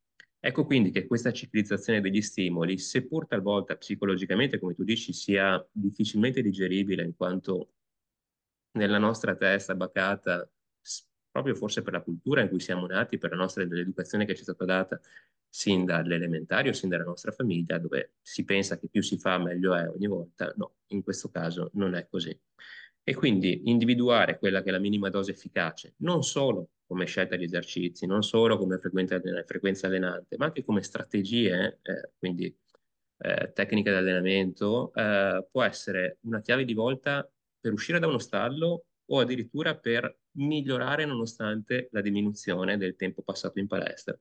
Ecco quindi che questa ciclizzazione degli stimoli, seppur talvolta psicologicamente, come tu dici, sia difficilmente digeribile, in quanto nella nostra testa bacata, proprio forse per la cultura in cui siamo nati, per la nostra dell'educazione che ci è stata data sin dall'elementare o sin dalla nostra famiglia, dove si pensa che più si fa meglio è ogni volta, no, in questo caso non è così. E quindi individuare quella che è la minima dose efficace, non solo come scelta di esercizi, non solo come frequenza allenante, ma anche come strategie, quindi tecniche di allenamento, può essere una chiave di volta per uscire da uno stallo o addirittura per migliorare nonostante la diminuzione del tempo passato in palestra.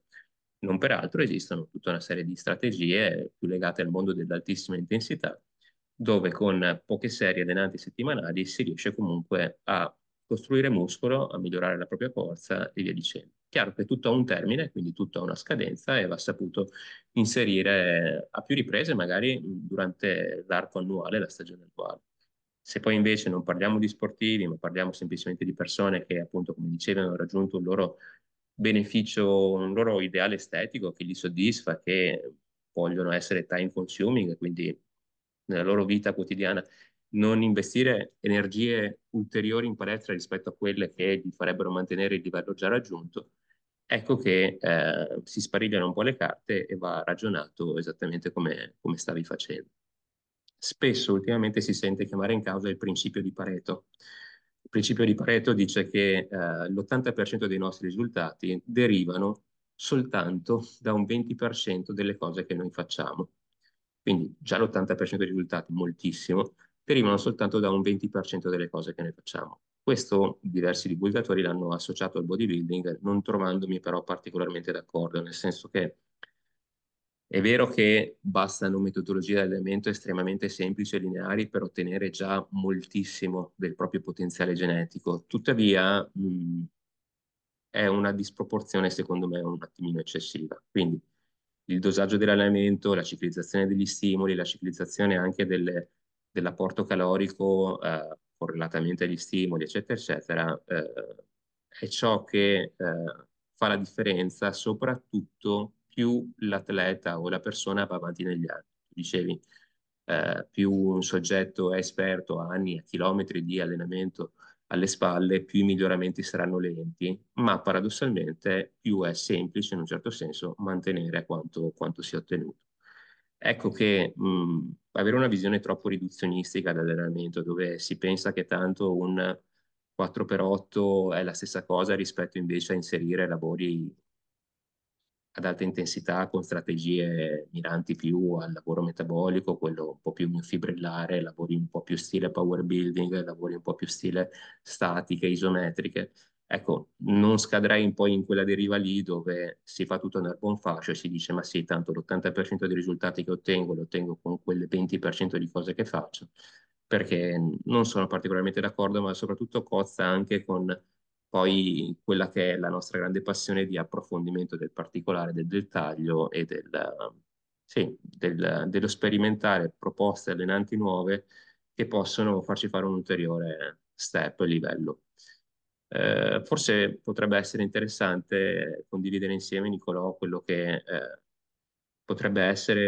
Non peraltro esistono tutta una serie di strategie più legate al mondo dell'altissima intensità, dove con poche serie allenanti settimanali si riesce comunque a costruire muscolo, a migliorare la propria forza e via dicendo. Chiaro che tutto ha un termine, quindi tutto ha una scadenza, e va saputo inserire a più riprese, magari durante l'arco annuale, la stagione annuale. Se poi invece non parliamo di sportivi, ma parliamo semplicemente di persone che, appunto, come dicevi, hanno raggiunto un loro beneficio, un loro ideale estetico che li soddisfa, che vogliono essere time consuming, quindi nella loro vita quotidiana non investire energie ulteriori in palestra rispetto a quelle che gli farebbero mantenere il livello già raggiunto, ecco che si sparigliano un po' le carte e va ragionato esattamente come stavi facendo. Spesso ultimamente si sente chiamare in causa il principio di Pareto. Il principio di Pareto dice che l'80% dei nostri risultati derivano soltanto da un 20% delle cose che noi facciamo. Quindi già l'80% dei risultati, moltissimo, derivano soltanto da un 20% delle cose che noi facciamo. Questo diversi divulgatori l'hanno associato al bodybuilding, non trovandomi però particolarmente d'accordo, nel senso che è vero che bastano metodologie di allenamento estremamente semplici e lineari per ottenere già moltissimo del proprio potenziale genetico, tuttavia è una disproporzione secondo me un attimino eccessiva. Quindi il dosaggio dell'allenamento, la ciclizzazione degli stimoli, la ciclizzazione anche dell'apporto calorico correlatamente agli stimoli, eccetera, eccetera, è ciò che fa la differenza, soprattutto più l'atleta o la persona va avanti negli anni. Dicevi, più un soggetto è esperto a anni, a chilometri di allenamento alle spalle, più i miglioramenti saranno lenti, ma paradossalmente più è semplice in un certo senso mantenere quanto si è ottenuto. Ecco che avere una visione troppo riduzionistica dell'allenamento, dove si pensa che tanto un 4x8 è la stessa cosa rispetto invece a inserire lavori ad alta intensità con strategie miranti più al lavoro metabolico, quello un po' più fibrillare, lavori un po' più stile power building, lavori un po' più stile statiche, isometriche. Ecco, non scadrei poi in quella deriva lì dove si fa tutto nel buon fascio e si dice ma sì, tanto l'80% dei risultati che ottengo lo ottengo con quelle 20% di cose che faccio, perché non sono particolarmente d'accordo, ma soprattutto cozza anche con poi quella che è la nostra grande passione di approfondimento del particolare, del dettaglio e dello sperimentare proposte allenanti nuove che possono farci fare un ulteriore step e livello. Forse potrebbe essere interessante condividere insieme, Nicolò, quello che potrebbe essere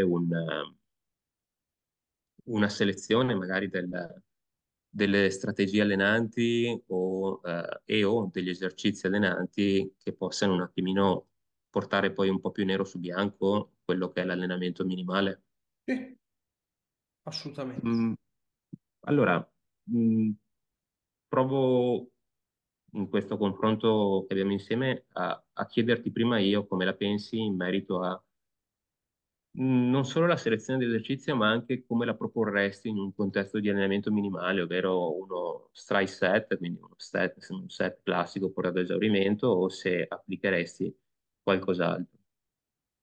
una selezione magari delle strategie allenanti o degli esercizi allenanti che possano un attimino portare poi un po' più nero su bianco quello che è l'allenamento minimale. Sì, assolutamente. Allora, provo in questo confronto che abbiamo insieme a chiederti prima io come la pensi in merito a non solo la selezione dell'esercizio, ma anche come la proporresti in un contesto di allenamento minimale, ovvero uno stride set, quindi un set classico portato ad esaurimento, o se applicheresti qualcos'altro.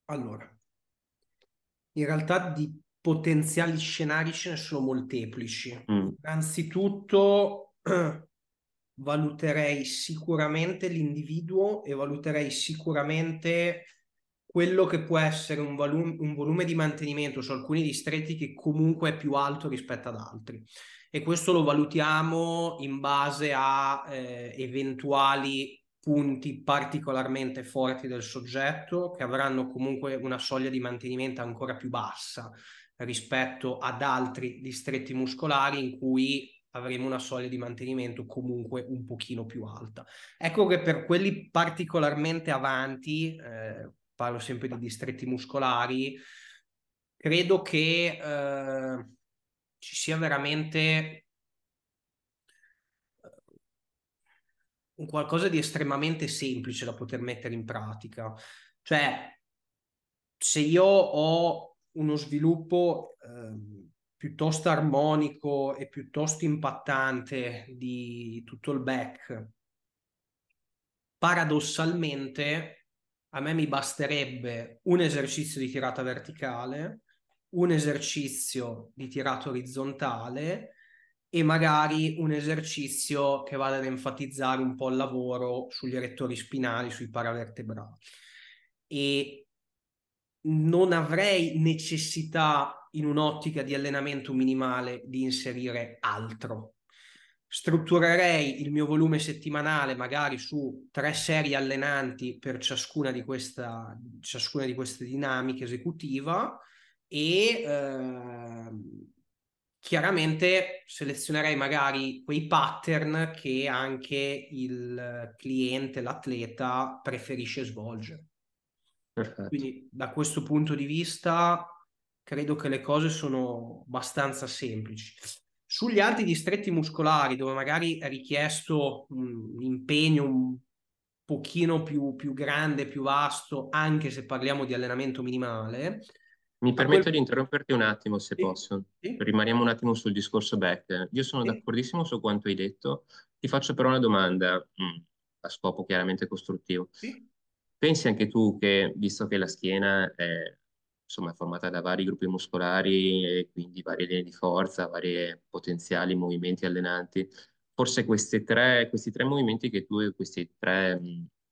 Allora, in realtà di potenziali scenari ce ne sono molteplici. Innanzitutto valuterei sicuramente l'individuo e valuterei sicuramente quello che può essere un volume di mantenimento su alcuni distretti che comunque è più alto rispetto ad altri, e questo lo valutiamo in base a eventuali punti particolarmente forti del soggetto che avranno comunque una soglia di mantenimento ancora più bassa rispetto ad altri distretti muscolari in cui avremo una soglia di mantenimento comunque un pochino più alta. Ecco che per quelli particolarmente avanti, parlo sempre di distretti muscolari, credo che ci sia veramente un qualcosa di estremamente semplice da poter mettere in pratica. Cioè, se io ho uno sviluppo piuttosto armonico e piuttosto impattante di tutto il back, paradossalmente a me mi basterebbe un esercizio di tirata verticale, un esercizio di tirata orizzontale e magari un esercizio che vada ad enfatizzare un po' il lavoro sugli erettori spinali, sui paravertebrali. E non avrei necessità, in un'ottica di allenamento minimale, di inserire altro. Strutturerei il mio volume settimanale magari su 3 serie allenanti per ciascuna di queste dinamiche esecutiva e chiaramente selezionerei magari quei pattern che anche il cliente, l'atleta, preferisce svolgere. Perfetto. Quindi da questo punto di vista credo che le cose sono abbastanza semplici. Sugli altri distretti muscolari, dove magari è richiesto un impegno un pochino più grande, più vasto, anche se parliamo di allenamento minimale, Mi permetto di interromperti un attimo, se posso. Sì. Rimaniamo un attimo sul discorso back. Io sono d'accordissimo su quanto hai detto. Ti faccio però una domanda, a scopo chiaramente costruttivo. Sì. Pensi anche tu che, visto che la schiena è insomma formata da vari gruppi muscolari e quindi varie linee di forza, vari potenziali movimenti allenanti, forse questi tre movimenti che tu e questi tre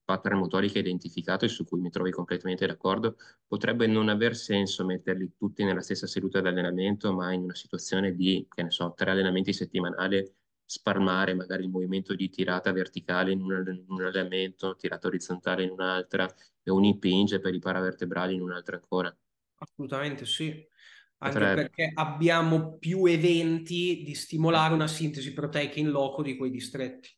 pattern motori che hai identificato e su cui mi trovi completamente d'accordo, potrebbe non aver senso metterli tutti nella stessa seduta di allenamento, ma in una situazione di, che ne so, 3 allenamenti settimanali, spalmare magari il movimento di tirata verticale in un allenamento, tirata orizzontale in un'altra, e un hip hinge per i paravertebrali in un'altra ancora. Assolutamente sì. Anche perché abbiamo più eventi di stimolare una sintesi proteica in loco di quei distretti.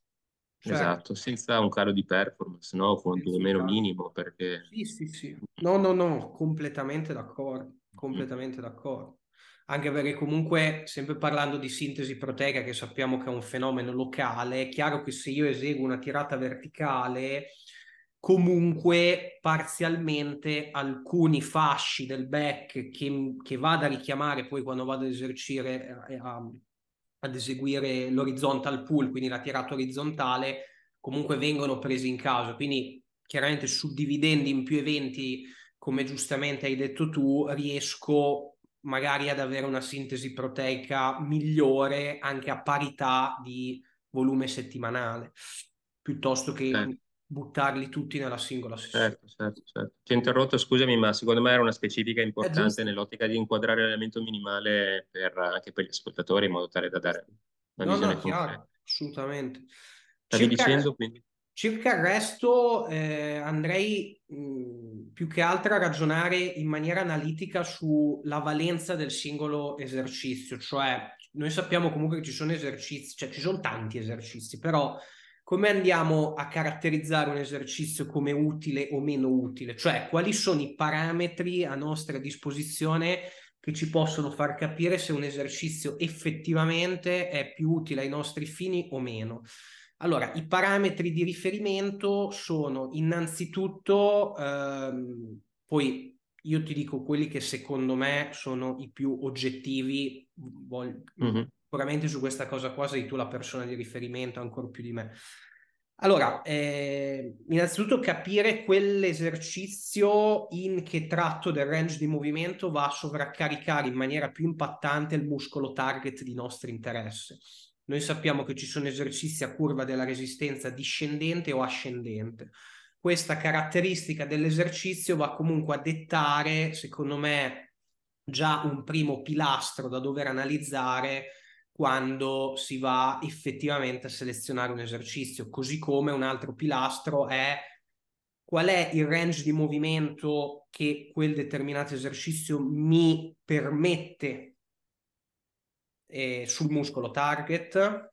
Cioè, esatto, senza un calo di performance, no? Con più o meno minimo, perché... Sì. No, completamente d'accordo, completamente d'accordo. Anche perché comunque, sempre parlando di sintesi proteica, che sappiamo che è un fenomeno locale, è chiaro che se io eseguo una tirata verticale, comunque parzialmente alcuni fasci del back che vado a richiamare poi quando vado ad esercire... ad eseguire l'horizontal pull, quindi la tirata orizzontale, comunque vengono presi in causa. Quindi chiaramente suddividendo in più eventi, come giustamente hai detto tu, riesco magari ad avere una sintesi proteica migliore anche a parità di volume settimanale, piuttosto che buttarli tutti nella singola sessione. Certo. Ti ho interrotto, scusami, ma secondo me era una specifica importante nell'ottica di inquadrare l'elemento minimale anche per gli ascoltatori, in modo tale da dare una visione chiaro, assolutamente. Stavi dicendo, quindi? Circa il resto andrei più che altro a ragionare in maniera analitica sulla valenza del singolo esercizio, cioè noi sappiamo comunque che ci sono esercizi, cioè ci sono tanti esercizi, però come andiamo a caratterizzare un esercizio come utile o meno utile? Cioè, quali sono i parametri a nostra disposizione che ci possono far capire se un esercizio effettivamente è più utile ai nostri fini o meno? Allora, i parametri di riferimento sono innanzitutto, poi io ti dico quelli che secondo me sono i più oggettivi, sicuramente su questa cosa qua sei tu la persona di riferimento ancora più di me. Allora, innanzitutto capire quell'esercizio in che tratto del range di movimento va a sovraccaricare in maniera più impattante il muscolo target di nostro interesse. Noi sappiamo che ci sono esercizi a curva della resistenza discendente o ascendente. Questa caratteristica dell'esercizio va comunque a dettare, secondo me, già un primo pilastro da dover analizzare quando si va effettivamente a selezionare un esercizio, così come un altro pilastro è qual è il range di movimento che quel determinato esercizio mi permette sul muscolo target,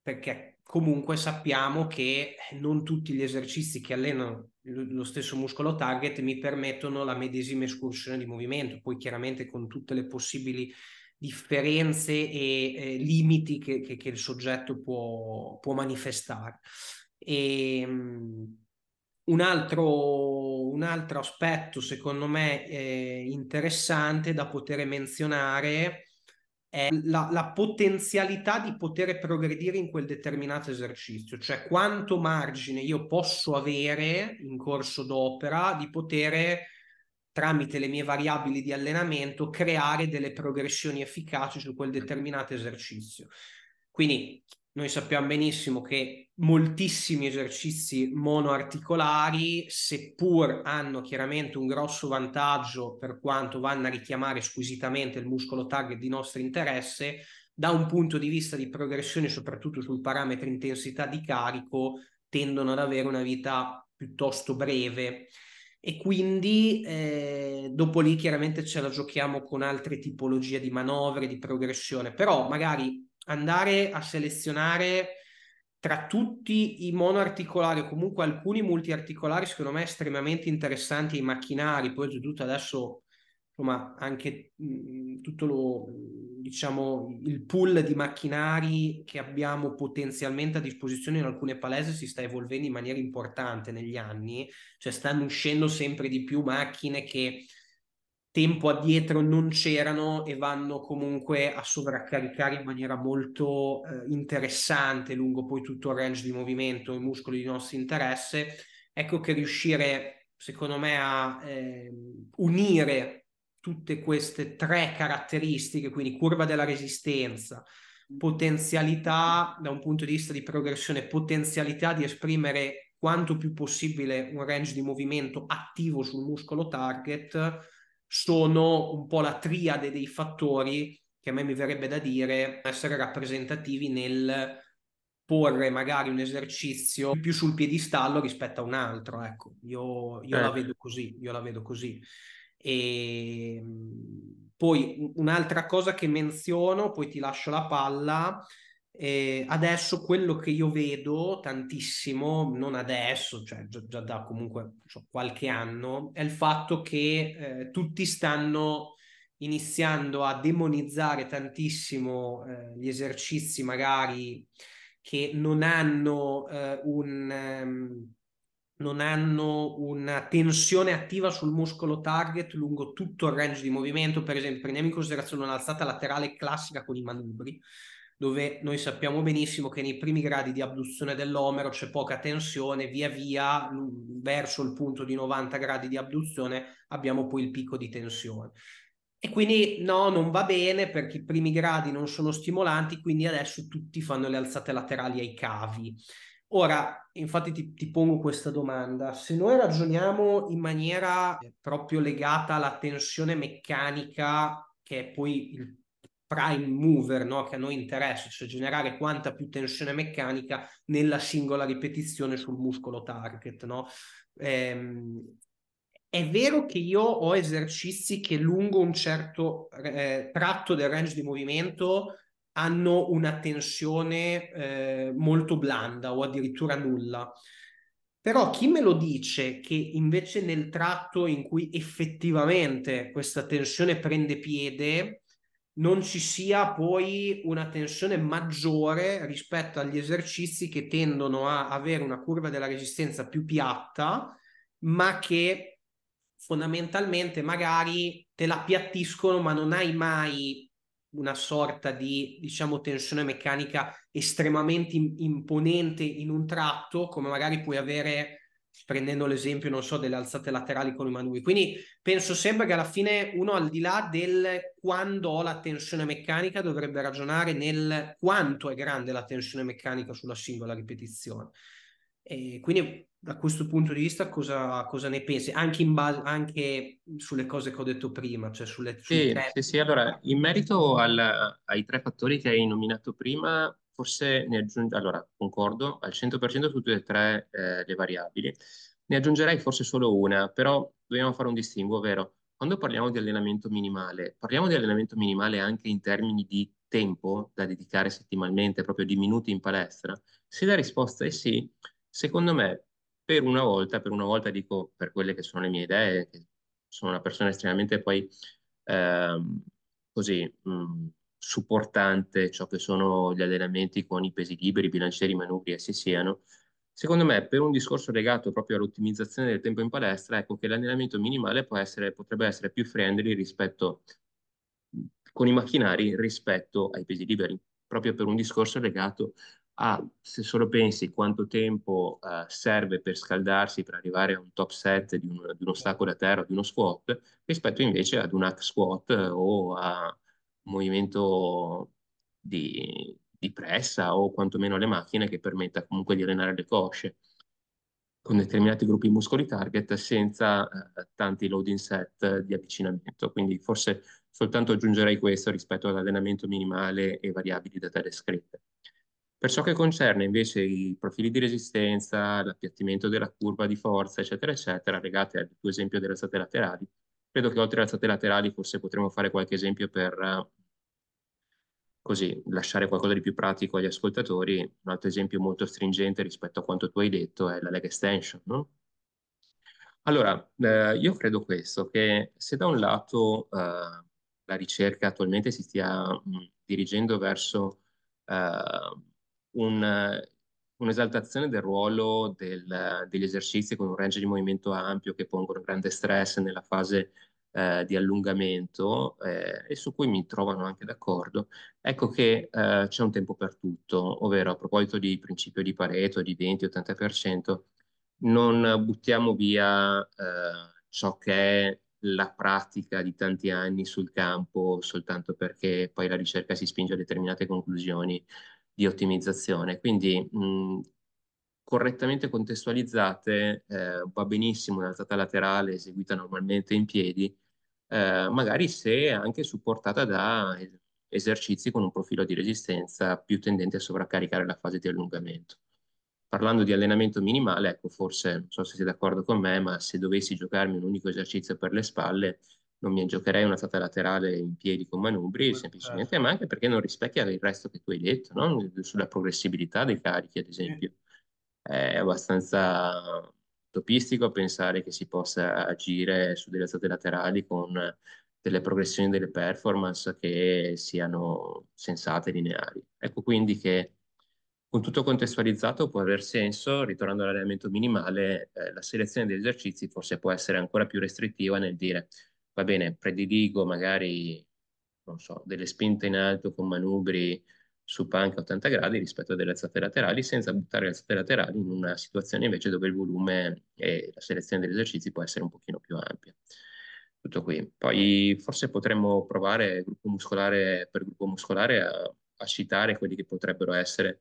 perché comunque sappiamo che non tutti gli esercizi che allenano lo stesso muscolo target mi permettono la medesima escursione di movimento, poi chiaramente con tutte le possibili differenze e limiti che il soggetto può manifestare. Un altro aspetto secondo me interessante da poter menzionare è la potenzialità di poter progredire in quel determinato esercizio, cioè quanto margine io posso avere in corso d'opera di poter, tramite le mie variabili di allenamento, creare delle progressioni efficaci su quel determinato esercizio. Quindi noi sappiamo benissimo che moltissimi esercizi monoarticolari, seppur hanno chiaramente un grosso vantaggio per quanto vanno a richiamare squisitamente il muscolo target di nostro interesse, da un punto di vista di progressione, soprattutto sul parametro intensità di carico, tendono ad avere una vita piuttosto breve. E quindi dopo lì chiaramente ce la giochiamo con altre tipologie di manovre, di progressione, però magari andare a selezionare tra tutti i monoarticolari o comunque alcuni multiarticolari secondo me estremamente interessanti, i macchinari, poi tutto adesso insomma anche tutto lo, diciamo, il pool di macchinari che abbiamo potenzialmente a disposizione in alcune palestre si sta evolvendo in maniera importante negli anni, cioè stanno uscendo sempre di più macchine che tempo addietro non c'erano e vanno comunque a sovraccaricare in maniera molto interessante lungo poi tutto il range di movimento, i muscoli di nostro interesse. Ecco che riuscire, secondo me, a unire tutte queste tre caratteristiche, quindi curva della resistenza, potenzialità da un punto di vista di progressione, potenzialità di esprimere quanto più possibile un range di movimento attivo sul muscolo target, sono un po' la triade dei fattori che a me mi verrebbe da dire essere rappresentativi nel porre magari un esercizio più sul piedistallo rispetto a un altro. Ecco, io la vedo così, E poi un'altra cosa che menziono, poi ti lascio la palla, adesso quello che io vedo tantissimo, non adesso, cioè già da comunque qualche anno, è il fatto che tutti stanno iniziando a demonizzare tantissimo gli esercizi magari che non hanno una tensione attiva sul muscolo target lungo tutto il range di movimento. Per esempio, prendiamo in considerazione un'alzata laterale classica con i manubri, dove noi sappiamo benissimo che nei primi gradi di abduzione dell'omero c'è poca tensione, via via verso il punto di 90 gradi di abduzione abbiamo poi il picco di tensione. E quindi no, non va bene perché i primi gradi non sono stimolanti, quindi adesso tutti fanno le alzate laterali ai cavi. Ora, infatti ti pongo questa domanda: se noi ragioniamo in maniera proprio legata alla tensione meccanica, che è poi il prime mover, no? Che a noi interessa, cioè generare quanta più tensione meccanica nella singola ripetizione sul muscolo target, no? È vero che io ho esercizi che lungo un certo tratto del range di movimento hanno una tensione molto blanda o addirittura nulla, però chi me lo dice che invece nel tratto in cui effettivamente questa tensione prende piede non ci sia poi una tensione maggiore rispetto agli esercizi che tendono a avere una curva della resistenza più piatta, ma che fondamentalmente magari te la appiattiscono, ma non hai mai una sorta di, diciamo, tensione meccanica estremamente imponente in un tratto, come magari puoi avere prendendo l'esempio, non so, delle alzate laterali con i manubri. Quindi penso sempre che alla fine uno, al di là del quando ho la tensione meccanica, dovrebbe ragionare nel quanto è grande la tensione meccanica sulla singola ripetizione. E quindi da questo punto di vista cosa ne pensi? Anche in base, anche sulle cose che ho detto prima, cioè Sì, allora, in merito ai tre fattori che hai nominato prima, forse ne aggiungo, allora concordo al 100% su tutte e tre le variabili, ne aggiungerei forse solo una, però dobbiamo fare un distinguo, ovvero quando parliamo di allenamento minimale, parliamo di allenamento minimale anche in termini di tempo da dedicare settimanalmente, proprio di minuti in palestra. Se la risposta è sì, secondo me, per una volta dico, per quelle che sono le mie idee, che sono una persona estremamente poi supportante ciò che sono gli allenamenti con i pesi liberi, bilancieri, manubri, essi siano. Secondo me, per un discorso legato proprio all'ottimizzazione del tempo in palestra, ecco che l'allenamento minimale potrebbe essere più friendly rispetto con i macchinari rispetto ai pesi liberi, proprio per un discorso legato a, se solo pensi quanto tempo serve per scaldarsi per arrivare a un top set di uno stacco da terra, di uno squat, rispetto invece ad un hack squat o a movimento di pressa o quantomeno alle macchine, che permetta comunque di allenare le cosce con determinati gruppi muscoli target senza tanti loading set di avvicinamento. Quindi forse soltanto aggiungerei questo rispetto all'allenamento minimale e variabili da te descritte. Per ciò che concerne invece i profili di resistenza, l'appiattimento della curva di forza, eccetera, eccetera, legate al tuo esempio delle alzate laterali, credo che oltre alle alzate laterali forse potremmo fare qualche esempio per così lasciare qualcosa di più pratico agli ascoltatori. Un altro esempio molto stringente rispetto a quanto tu hai detto è la leg extension, no? Allora, io credo questo, che se da un lato la ricerca attualmente si stia dirigendo verso un'esaltazione del ruolo degli esercizi con un range di movimento ampio che pongono grande stress nella fase di allungamento e su cui mi trovano anche d'accordo, ecco che c'è un tempo per tutto, ovvero a proposito di principio di Pareto, di 20-80%, non buttiamo via ciò che è la pratica di tanti anni sul campo soltanto perché poi la ricerca si spinge a determinate conclusioni di ottimizzazione. Quindi correttamente contestualizzate va benissimo un'alzata laterale eseguita normalmente in piedi, magari se anche supportata da esercizi con un profilo di resistenza più tendente a sovraccaricare la fase di allungamento. Parlando di allenamento minimale, ecco, forse, non so se siete d'accordo con me, ma se dovessi giocarmi un unico esercizio per le spalle, non mi giocherei una stata laterale in piedi con manubri, semplicemente, ma anche perché non rispecchia il resto che tu hai detto, no? Sulla progressibilità dei carichi, ad esempio. È abbastanza utopistico pensare che si possa agire su delle alzate laterali con delle progressioni delle performance che siano sensate e lineari. Ecco quindi che con tutto contestualizzato può aver senso, ritornando all'allenamento minimale, la selezione degli esercizi forse può essere ancora più restrittiva nel dire, va bene, prediligo magari, non so, delle spinte in alto con manubri su panca 80 gradi rispetto a delle alzate laterali, senza buttare le alzate laterali in una situazione invece dove il volume e la selezione degli esercizi può essere un pochino più ampia. Tutto qui. Poi forse potremmo provare gruppo muscolare per gruppo muscolare a citare quelli che potrebbero essere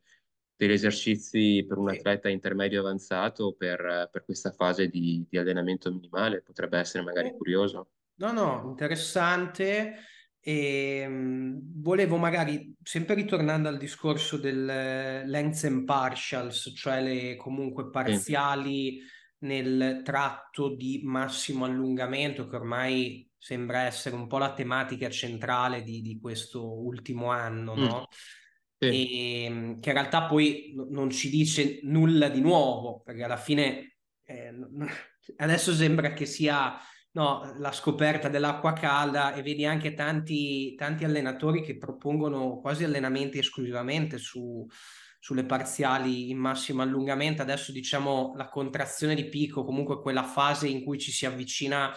degli esercizi per un atleta intermedio avanzato per questa fase di allenamento minimale, potrebbe essere magari curioso. No, interessante. E volevo magari, sempre ritornando al discorso del lengths and partials, cioè le comunque parziali nel tratto di massimo allungamento, che ormai sembra essere un po' la tematica centrale di questo ultimo anno, no? E che in realtà poi non ci dice nulla di nuovo, perché alla fine adesso sembra che sia, no, la scoperta dell'acqua calda, e vedi anche tanti allenatori che propongono quasi allenamenti esclusivamente sulle parziali in massimo allungamento. Adesso, diciamo, la contrazione di picco, comunque quella fase in cui ci si avvicina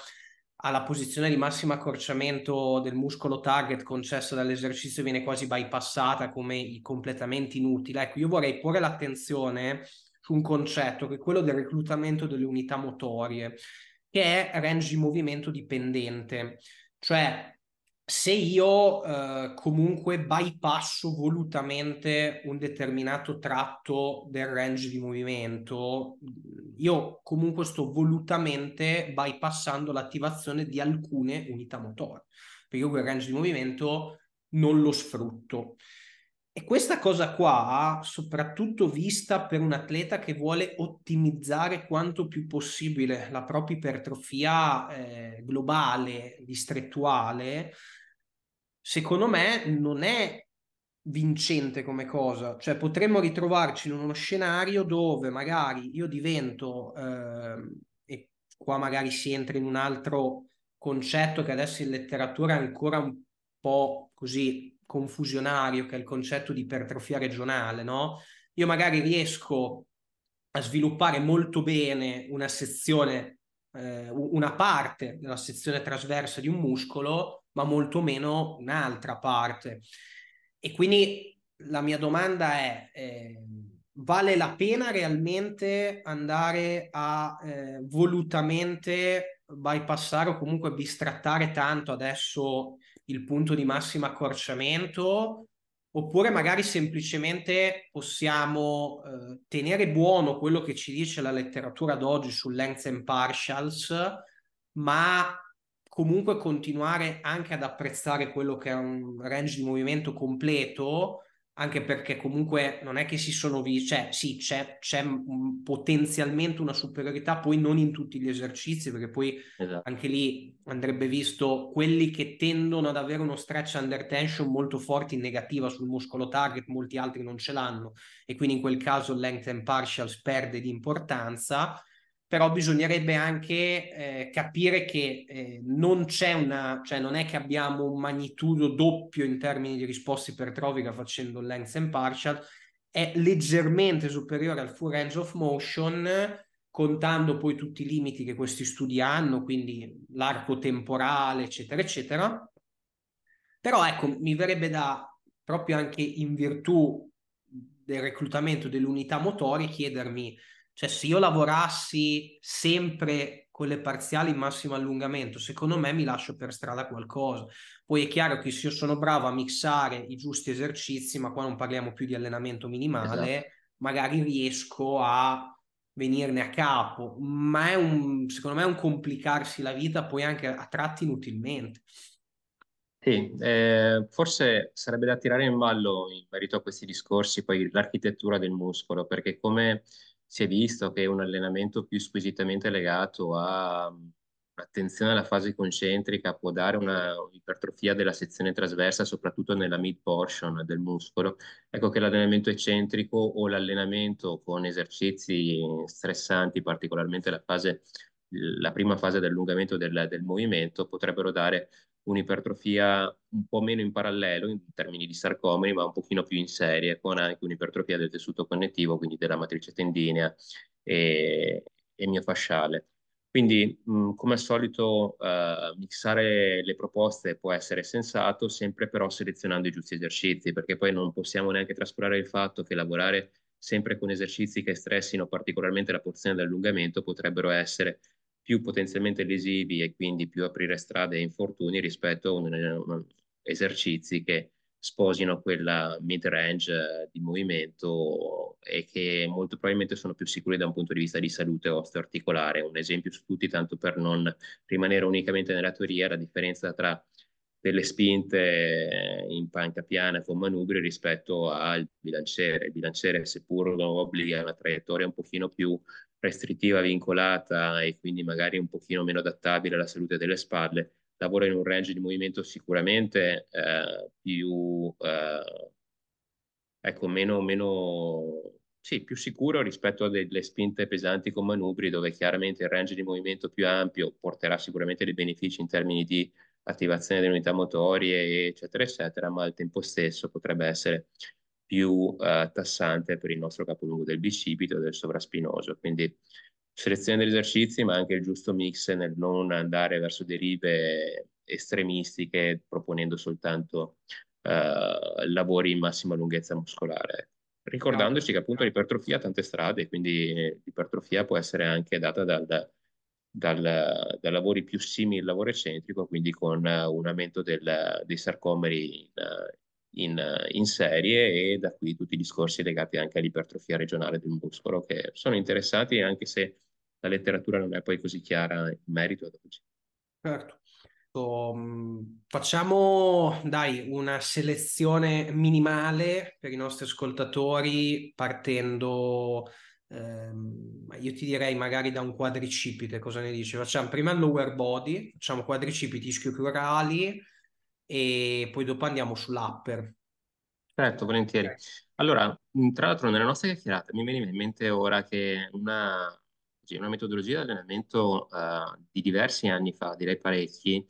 alla posizione di massimo accorciamento del muscolo target concesso dall'esercizio, viene quasi bypassata come completamente inutile. Ecco, io vorrei porre l'attenzione su un concetto che è quello del reclutamento delle unità motorie, che è range di movimento dipendente. Cioè, se io comunque bypasso volutamente un determinato tratto del range di movimento, io comunque sto volutamente bypassando l'attivazione di alcune unità motorie, perché io quel range di movimento non lo sfrutto. E questa cosa qua, soprattutto vista per un atleta che vuole ottimizzare quanto più possibile la propria ipertrofia globale, distrettuale, secondo me non è vincente come cosa. Cioè, potremmo ritrovarci in uno scenario dove magari io divento, e qua magari si entra in un altro concetto che adesso in letteratura è ancora un po' così confusionario, che è il concetto di ipertrofia regionale, no? Io magari riesco a sviluppare molto bene una sezione, una parte della sezione trasversa di un muscolo, ma molto meno un'altra parte. E quindi la mia domanda è, vale la pena realmente andare a volutamente bypassare o comunque bistrattare tanto adesso il punto di massimo accorciamento, oppure magari semplicemente possiamo tenere buono quello che ci dice la letteratura d'oggi sul lengths and partials, ma comunque continuare anche ad apprezzare quello che è un range di movimento completo, anche perché comunque non è che si sono cioè sì, c'è potenzialmente una superiorità, poi non in tutti gli esercizi, perché poi anche lì andrebbe visto quelli che tendono ad avere uno stretch under tension molto forte in negativa sul muscolo target, molti altri non ce l'hanno, e quindi in quel caso il length and partials perde di importanza. Però bisognerebbe anche capire che non c'è una, cioè non è che abbiamo un magnitudo doppio in termini di risposta ipertrofica facendo il lengths and partial, è leggermente superiore al full range of motion, contando poi tutti i limiti che questi studi hanno, quindi l'arco temporale, eccetera, eccetera. Però ecco, mi verrebbe da, proprio anche in virtù del reclutamento dell'unità motori, chiedermi, cioè se io lavorassi sempre con le parziali in massimo allungamento, secondo me mi lascio per strada qualcosa. Poi è chiaro che se io sono bravo a mixare i giusti esercizi, ma qua non parliamo più di allenamento minimale, esatto, magari riesco a venirne a capo, ma è un, secondo me è un complicarsi la vita poi anche a tratti inutilmente. Sì, forse sarebbe da tirare in ballo in merito a questi discorsi poi l'architettura del muscolo, perché come si è visto che un allenamento più squisitamente legato a attenzione alla fase concentrica può dare un'ipertrofia della sezione trasversa, soprattutto nella mid portion del muscolo. Ecco che l'allenamento eccentrico o l'allenamento con esercizi stressanti, particolarmente la prima fase di allungamento del movimento, potrebbero dare un'ipertrofia un po' meno in parallelo in termini di sarcomeri, ma un pochino più in serie, con anche un'ipertrofia del tessuto connettivo, quindi della matrice tendinea e miofasciale. Quindi, come al solito, mixare le proposte può essere sensato, sempre però selezionando i giusti esercizi, perché poi non possiamo neanche trascurare il fatto che lavorare sempre con esercizi che stressino particolarmente la porzione dell'allungamento potrebbero essere più potenzialmente lesivi e quindi più aprire strade a infortuni rispetto a esercizi che sposino quella mid-range di movimento e che molto probabilmente sono più sicuri da un punto di vista di salute osteoarticolare. Un esempio su tutti, tanto per non rimanere unicamente nella teoria, la differenza tra delle spinte in panca piana con manubrio rispetto al bilanciere. Il bilanciere, seppur obbliga una traiettoria un pochino più restrittiva, vincolata e quindi magari un pochino meno adattabile alla salute delle spalle, lavora in un range di movimento sicuramente più sicuro rispetto a delle spinte pesanti con manubri, dove chiaramente il range di movimento più ampio porterà sicuramente dei benefici in termini di attivazione delle unità motorie, eccetera, eccetera, ma al tempo stesso potrebbe essere più tassante per il nostro capolungo del bicipite o del sovraspinoso. Quindi selezione degli esercizi, ma anche il giusto mix nel non andare verso derive estremistiche proponendo soltanto lavori in massima lunghezza muscolare, ricordandoci che appunto l'ipertrofia ha tante strade, quindi l'ipertrofia può essere anche data da lavori più simili al lavoro eccentrico, quindi con un aumento dei sarcomeri in serie, e da qui tutti i discorsi legati anche all'ipertrofia regionale del muscolo, che sono interessanti anche se la letteratura non è poi così chiara in merito ad oggi. Certo. Facciamo una selezione minimale per i nostri ascoltatori, partendo io ti direi magari da un quadricipite. Cosa ne dici? Facciamo prima il lower body, facciamo quadricipiti ischiocaudali e poi dopo andiamo sull'upper. Certo, volentieri. Okay. Allora, tra l'altro nella nostra chiacchierata mi viene in mente ora che una metodologia di allenamento di diversi anni fa, direi parecchi,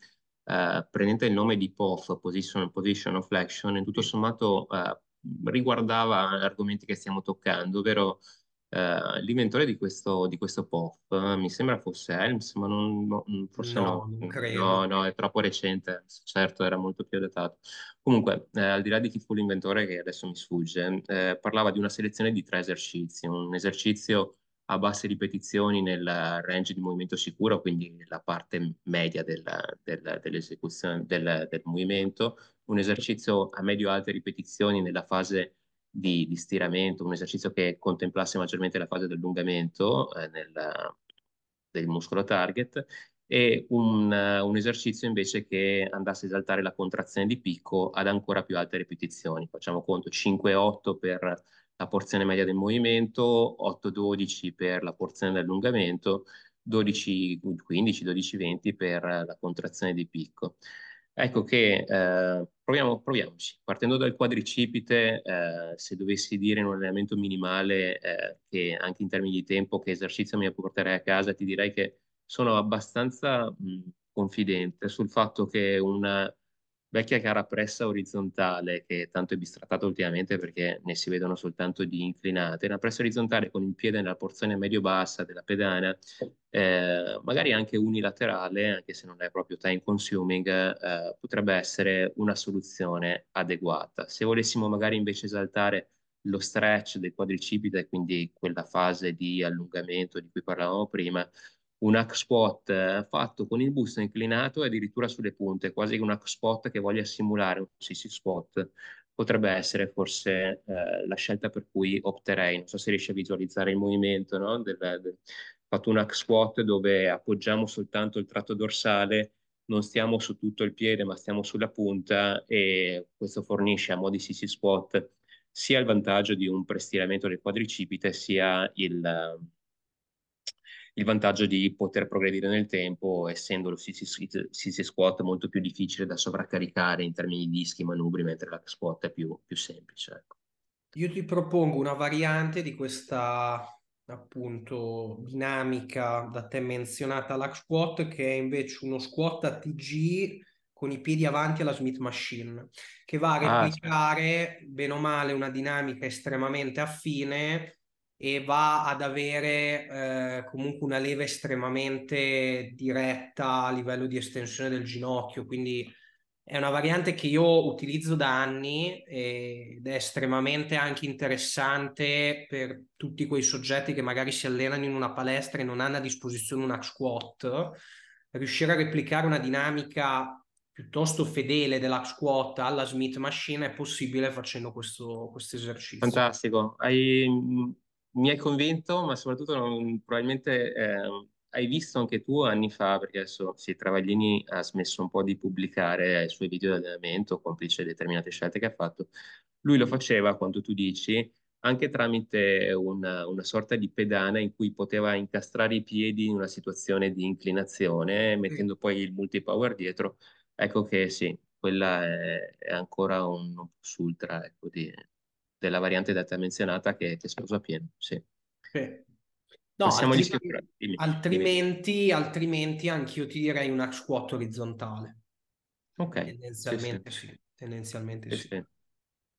prendente il nome di POF, Position of Flexion, in tutto sommato riguardava argomenti che stiamo toccando, ovvero l'inventore di questo POF mi sembra fosse Helms, ma non credo, è troppo recente. Certo, era molto più datato. Comunque, al di là di chi fu l'inventore, che adesso mi sfugge, parlava di una selezione di 3 esercizi: un esercizio a basse ripetizioni nel range di movimento sicuro, quindi la parte media dell'esecuzione del movimento, un esercizio a medio-alte ripetizioni nella fase di stiramento, un esercizio che contemplasse maggiormente la fase di allungamento del muscolo target, e un esercizio invece che andasse a esaltare la contrazione di picco ad ancora più alte ripetizioni. Facciamo conto 5-8 per la porzione media del movimento, 8-12 per la porzione di allungamento, 12-15, 12-20 per la contrazione di picco. Ecco che proviamoci. Partendo dal quadricipite, se dovessi dire in un allenamento minimale, che anche in termini di tempo, che esercizio mi porterei a casa, ti direi che sono abbastanza confidente sul fatto che una vecchia cara pressa orizzontale, che tanto è bistrattata ultimamente perché ne si vedono soltanto di inclinate, una pressa orizzontale con il piede nella porzione medio-bassa della pedana, magari anche unilaterale, anche se non è proprio time consuming, potrebbe essere una soluzione adeguata. Se volessimo magari invece esaltare lo stretch del quadricipite, quindi quella fase di allungamento di cui parlavamo prima, un hack squat fatto con il busto inclinato e addirittura sulle punte, quasi un hack squat che voglia simulare un sissy squat, potrebbe essere forse la scelta per cui opterei. Non so se riesci a visualizzare il movimento, no? Fatto un hack squat dove appoggiamo soltanto il tratto dorsale, non stiamo su tutto il piede ma stiamo sulla punta, e questo fornisce a mo' di sissy squat sia il vantaggio di un prestiramento del quadricipite, sia il vantaggio di poter progredire nel tempo, essendo lo sissy squat molto più difficile da sovraccaricare in termini di dischi, manubri, mentre l'hack squat è più semplice. Ecco. Io ti propongo una variante di questa appunto dinamica da te menzionata, l'hack squat, che è invece uno squat a TG con i piedi avanti alla Smith Machine, che va a replicare bene o male una dinamica estremamente affine e va ad avere comunque una leva estremamente diretta a livello di estensione del ginocchio, quindi è una variante che io utilizzo da anni ed è estremamente anche interessante per tutti quei soggetti che magari si allenano in una palestra e non hanno a disposizione un hack squat. Riuscire a replicare una dinamica piuttosto fedele dell'hack squat alla Smith Machine è possibile facendo questo esercizio. Fantastico, mi hai convinto, ma soprattutto probabilmente hai visto anche tu anni fa, perché adesso Travaglini ha smesso un po' di pubblicare i suoi video di allenamento, complice determinate scelte che ha fatto. Lui lo faceva, quanto tu dici, anche tramite una sorta di pedana in cui poteva incastrare i piedi in una situazione di inclinazione, mettendo poi il multipower dietro. Ecco che sì, quella è ancora un ultra, ecco, della variante da te menzionata che sposa pieno, sì. Sì. No, altrimenti anch'io ti direi un hack squat orizzontale. Ok. Tendenzialmente sì. Sì. Tendenzialmente sì. Sì.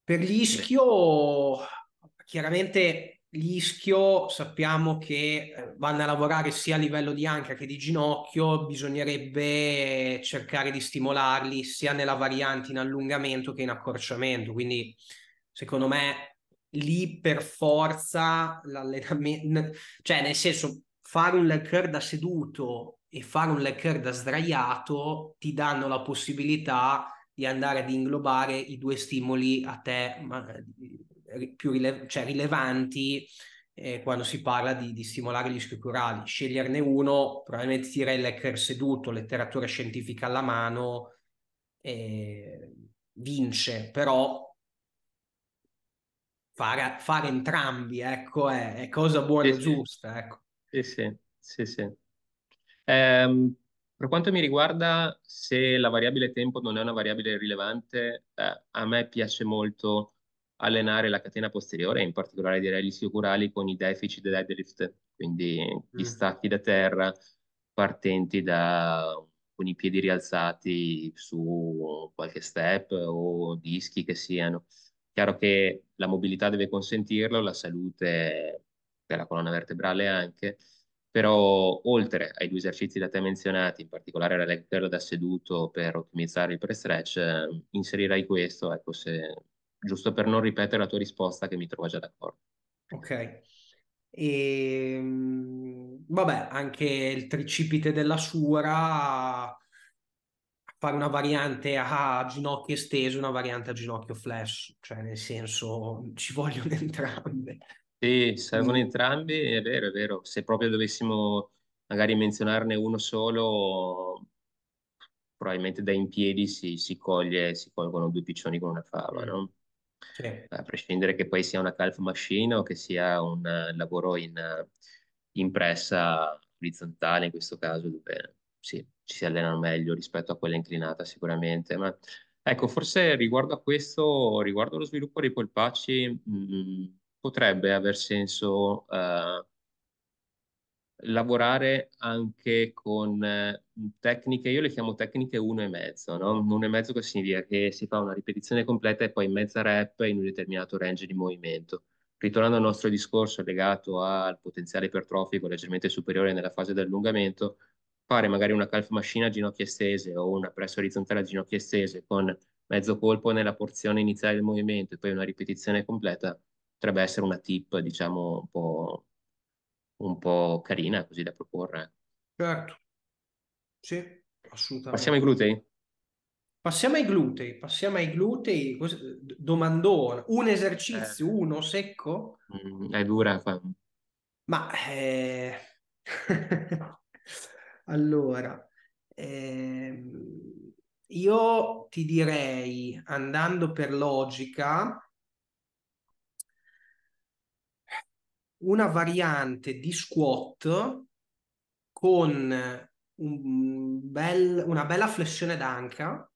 Per l'ischio, chiaramente l'ischio sappiamo che vanno a lavorare sia a livello di anca che di ginocchio, bisognerebbe cercare di stimolarli sia nella variante in allungamento che in accorciamento, quindi secondo me lì per forza l'allenamento, cioè nel senso fare un leg curl da seduto e fare un leg curl da sdraiato ti danno la possibilità di andare ad inglobare i due stimoli a te più rilevanti quando si parla di stimolare gli ischio crurali. Sceglierne uno, probabilmente direi leg curl seduto, letteratura scientifica alla mano, vince, però fare entrambi, ecco, è cosa buona, sì, e giusta, ecco. Sì. Per quanto mi riguarda, se la variabile tempo non è una variabile rilevante, a me piace molto allenare la catena posteriore, in particolare direi gli ischio crurali con i deficit del deadlift, quindi gli stacchi da terra partenti con i piedi rialzati su qualche step o dischi che siano. Chiaro che la mobilità deve consentirlo, la salute della colonna vertebrale anche, però oltre ai due esercizi da te menzionati, in particolare la leg curl da seduto per ottimizzare il pre-stretch, inserirai questo, ecco, se giusto per non ripetere la tua risposta che mi trova già d'accordo. Ok. E vabbè, anche il tricipite della sura, fare una variante a ginocchio esteso, una variante a ginocchio flash, cioè nel senso ci vogliono entrambe. Sì, servono entrambi, è vero, è vero. Se proprio dovessimo magari menzionarne uno solo, probabilmente da in piedi si colgono due piccioni con una fava, no? Sì. A prescindere che poi sia una calf machine o che sia un lavoro in pressa orizzontale, in questo caso, dove sì, ci si allenano meglio rispetto a quella inclinata sicuramente. Ma ecco, forse riguardo a questo, riguardo allo sviluppo dei polpacci, potrebbe aver senso lavorare anche con tecniche, io le chiamo tecniche 1,5, no? 1,5 che significa che si fa una ripetizione completa e poi mezza rep in un determinato range di movimento. Ritornando al nostro discorso legato al potenziale ipertrofico leggermente superiore nella fase di allungamento, fare magari una calf machine a ginocchia estese o una press orizzontale a ginocchia estese con mezzo colpo nella porzione iniziale del movimento e poi una ripetizione completa potrebbe essere una tip, diciamo, un po' carina, così da proporre. Certo, sì, assolutamente. Passiamo ai glutei? Passiamo ai glutei, domandone, un esercizio, uno secco? È dura. Ma... allora, io ti direi, andando per logica, una variante di squat con una bella flessione d'anca,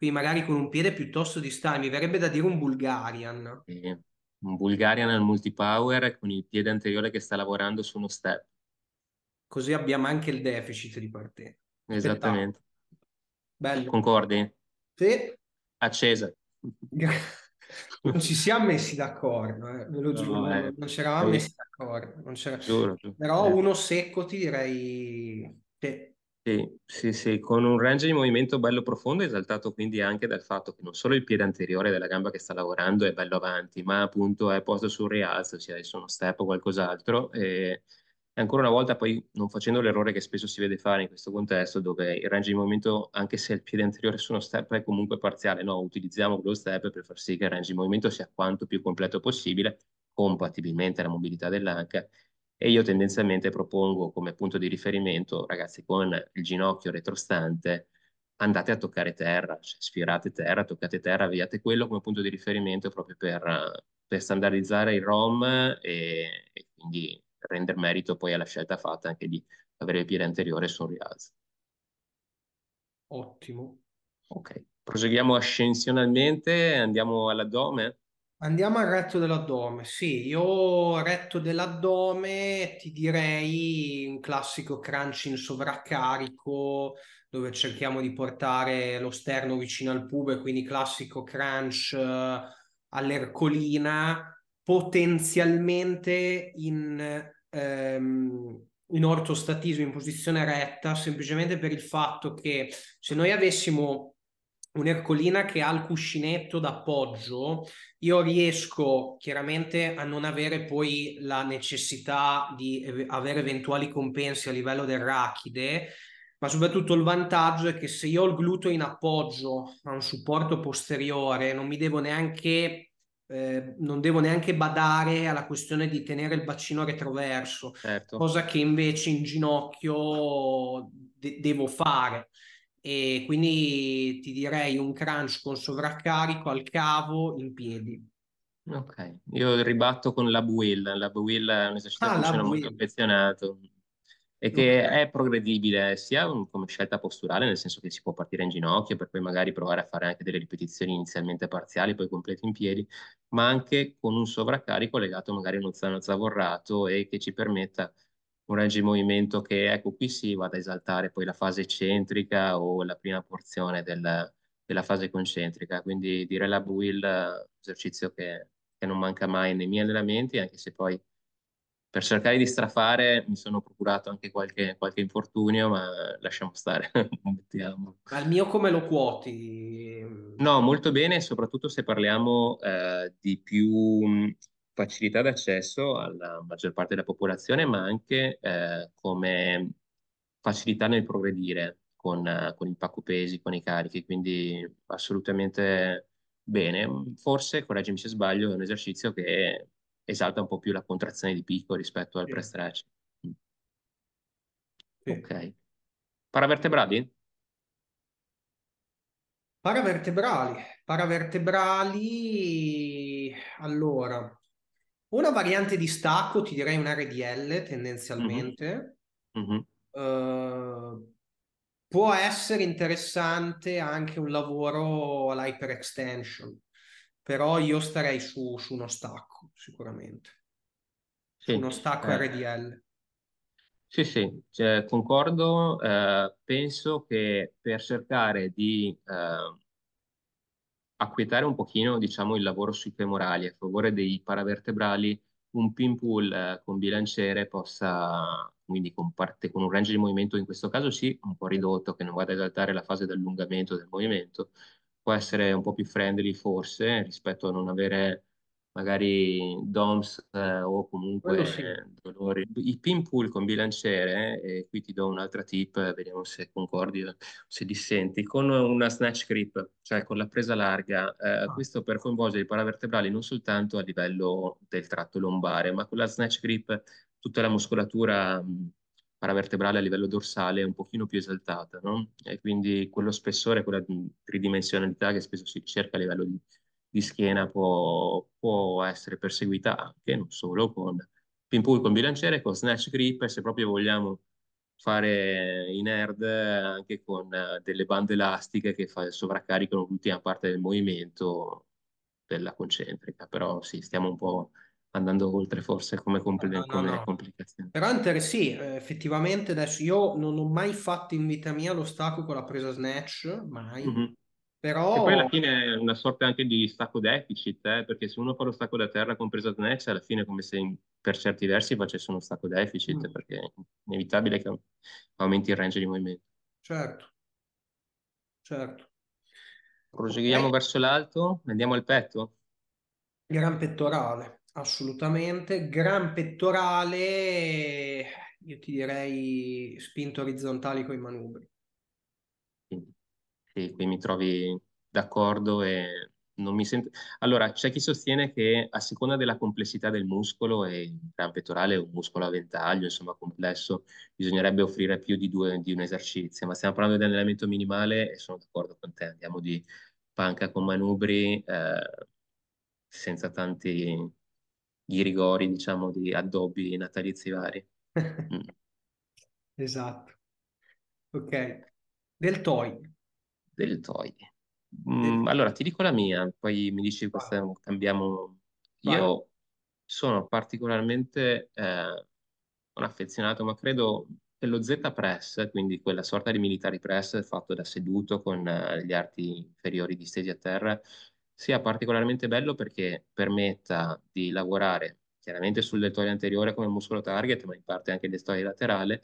quindi magari con un piede piuttosto distante, mi verrebbe da dire un Bulgarian. Un Bulgarian al multipower con il piede anteriore che sta lavorando su uno step. Così abbiamo anche il deficit di partenza. Esattamente. Bello. Concordi? Sì. Accesa. Non ci siamo messi d'accordo, ve lo giuro, no, non ci eravamo messi d'accordo, giuro. Però uno secco ti direi che... Sì, con un range di movimento bello profondo, esaltato quindi anche dal fatto che non solo il piede anteriore della gamba che sta lavorando è bello avanti, ma appunto è posto sul rialzo, cioè adesso uno step o qualcos'altro, e ancora una volta poi non facendo l'errore che spesso si vede fare in questo contesto, dove il range di movimento, anche se il piede anteriore su uno step è comunque parziale, no, utilizziamo quello step per far sì che il range di movimento sia quanto più completo possibile, compatibilmente alla mobilità dell'anca, e io tendenzialmente propongo come punto di riferimento, ragazzi, con il ginocchio retrostante andate a toccare terra, cioè sfiorate terra, toccate terra, vediate quello come punto di riferimento proprio per standardizzare il ROM e quindi rendere merito poi alla scelta fatta anche di avere il piede anteriore su un rialzo. Ottimo. Ok, proseguiamo ascensionalmente, andiamo all'addome? Andiamo al retto dell'addome, sì, io retto dell'addome ti direi un classico crunch in sovraccarico dove cerchiamo di portare lo sterno vicino al pube, quindi classico crunch all'ercolina, potenzialmente in ortostatismo, in posizione retta, semplicemente per il fatto che se noi avessimo un'ercolina che ha il cuscinetto d'appoggio, io riesco chiaramente a non avere poi la necessità di avere eventuali compensi a livello del rachide, ma soprattutto il vantaggio è che se io ho il gluteo in appoggio a un supporto posteriore, non devo neanche badare alla questione di tenere il bacino retroverso, certo, cosa che invece in ginocchio devo fare, e quindi ti direi un crunch con sovraccarico al cavo in piedi. Ok, io ribatto con la builla. La builla è un esercizio molto affezionato e che okay, è progredibile sia come scelta posturale, nel senso che si può partire in ginocchio per poi magari provare a fare anche delle ripetizioni inizialmente parziali, poi complete in piedi, ma anche con un sovraccarico legato magari a uno zaino zavorrato e che ci permetta un range di movimento che, ecco, qui si vada ad esaltare poi la fase eccentrica o la prima porzione della fase concentrica, quindi direi la build, esercizio che non manca mai nei miei allenamenti, anche se poi per cercare di strafare mi sono procurato anche qualche infortunio, ma lasciamo stare. Ma il mio come lo quoti? No, molto bene, soprattutto se parliamo di più facilità d'accesso alla maggior parte della popolazione, ma anche come facilità nel progredire con il pacco pesi, con i carichi, quindi assolutamente bene. Forse, correggimi se sbaglio, è un esercizio che esalta un po' più la contrazione di picco rispetto al press stretch. Sì. Ok. Paravertebrali. Allora, una variante di stacco, ti direi una RDL tendenzialmente. Può essere interessante anche un lavoro all'hyperextension, però io starei su uno stacco, sicuramente. Sì, uno stacco RDL. Sì, cioè, concordo. Penso che per cercare di acquietare un pochino, diciamo, il lavoro sui femorali a favore dei paravertebrali, un pin pull con bilanciere possa, quindi con un range di movimento, in questo caso sì, un po' ridotto, che non vada ad esaltare la fase di allungamento del movimento, può essere un po' più friendly forse rispetto a non avere magari DOMS o Quello sì. comunque dolori. I pin pull con bilanciere, e qui ti do un'altra tip, vediamo se concordi, se dissenti, con una snatch grip, cioè con la presa larga, Ah, questo per coinvolgere i paravertebrali non soltanto a livello del tratto lombare, ma con la snatch grip tutta la muscolatura paravertebrale a livello dorsale è un pochino più esaltata, no? E quindi quello spessore, quella tridimensionalità che spesso si cerca a livello di schiena può essere perseguita anche, non solo, con pin pull con bilanciere, con snatch grip, e se proprio vogliamo fare i nerd anche con delle bande elastiche che sovraccaricano l'ultima parte del movimento della concentrica, però sì, stiamo un po' andando oltre forse come, no, no, come no. complicazione. Per Hunter sì, effettivamente adesso io non ho mai fatto in vita mia lo stacco con la presa snatch, mai, Mhm. Che poi alla però fine è una sorta anche di stacco deficit, perché se uno fa lo stacco da terra con presa snatch, alla fine è come se per certi versi facesse uno stacco deficit, mm, perché è inevitabile che aumenti il range di movimento. certo, certo. Proseguiamo Ok. verso l'alto, andiamo al petto. Gran pettorale, assolutamente. Gran pettorale, io ti direi spinte orizzontali con i manubri. Quindi, sì, qui mi trovi d'accordo e non mi sento. Allora, c'è chi sostiene che a seconda della complessità del muscolo, e il gran pettorale è un muscolo a ventaglio, insomma complesso, bisognerebbe offrire più di un esercizio, ma stiamo parlando di allenamento minimale e sono d'accordo con te, andiamo di panca con manubri, senza tanti rigori, diciamo, di addobbi natalizi vari. Mm. Esatto. Ok. Deltoidi. Deltoidi. Del- Allora, ti dico la mia, poi mi dici Vai, questa, cambiamo. vai. Io sono particolarmente un affezionato, ma credo dello Z-press, quindi quella sorta di military press fatto da seduto con gli arti inferiori distesi a terra, sia particolarmente bello perché permetta di lavorare chiaramente sul deltoide anteriore come muscolo target, ma in parte anche il deltoide laterale,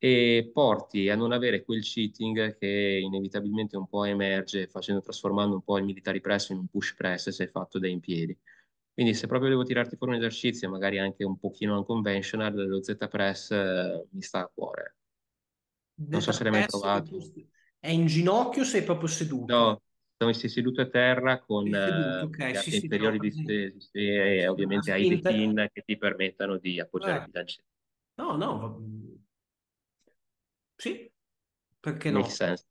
e porti a non avere quel cheating che inevitabilmente un po' emerge trasformando un po' il military press in un push press se fatto da in piedi. Quindi se proprio devo tirarti fuori un esercizio, magari anche un pochino unconventional, lo Z-press mi sta a cuore. Non so Delta se l'hai mai press che provato. tu è in ginocchio, sei proprio seduto. No, sei seduto a terra con Sei seduto, ok, gli sì, arti sì, ce l'ho inferiori presente. distesi sì, e Sì, una ovviamente hai dei spinta. pin che ti permettano di appoggiare il eh, bilanciere. No, sì, perché Make no? sense.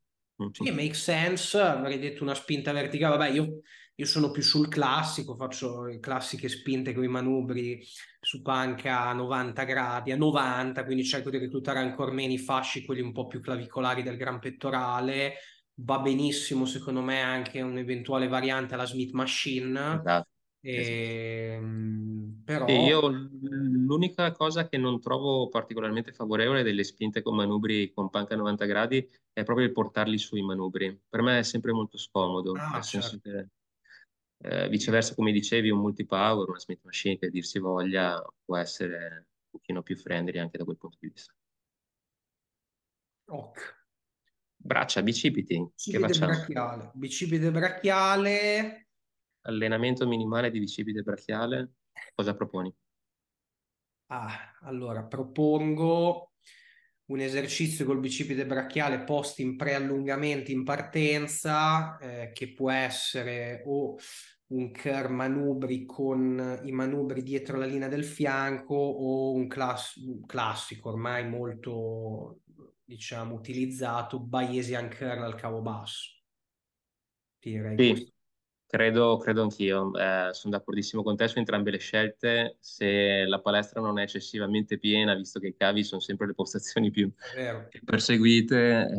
Sì, make sense, avrei detto una spinta verticale, vabbè, io sono più sul classico, faccio le classiche spinte con i manubri su panca a 90 gradi, a 90, quindi cerco di reclutare ancora meno i fasci, quelli un po' più clavicolari del gran pettorale, va benissimo secondo me anche un'eventuale variante alla Smith Machine, Esatto, esatto. Sì, però io l'unica cosa che non trovo particolarmente favorevole delle spinte con manubri con panca a 90 gradi è proprio il portarli sui manubri. Per me è sempre molto scomodo, nel senso certo, che sì, viceversa, come dicevi, un multipower, una Smith Machine che dir si voglia può essere un pochino più friendly anche da quel punto di vista. ok. Braccia, bicipiti, che Bicipite facciamo? brachiale, bicipite brachiale. Allenamento minimale di bicipite brachiale, cosa proponi? Allora, propongo un esercizio col bicipite brachiale post in preallungamento in partenza, che può essere o un curl manubri con i manubri dietro la linea del fianco o un classico ormai molto, diciamo, utilizzato, Bayesian curl al cavo basso. Direi Sì, questo. credo anch'io, sono d'accordissimo con te su entrambe le scelte, se la palestra non è eccessivamente piena, visto che i cavi sono sempre le postazioni più È vero. più perseguite,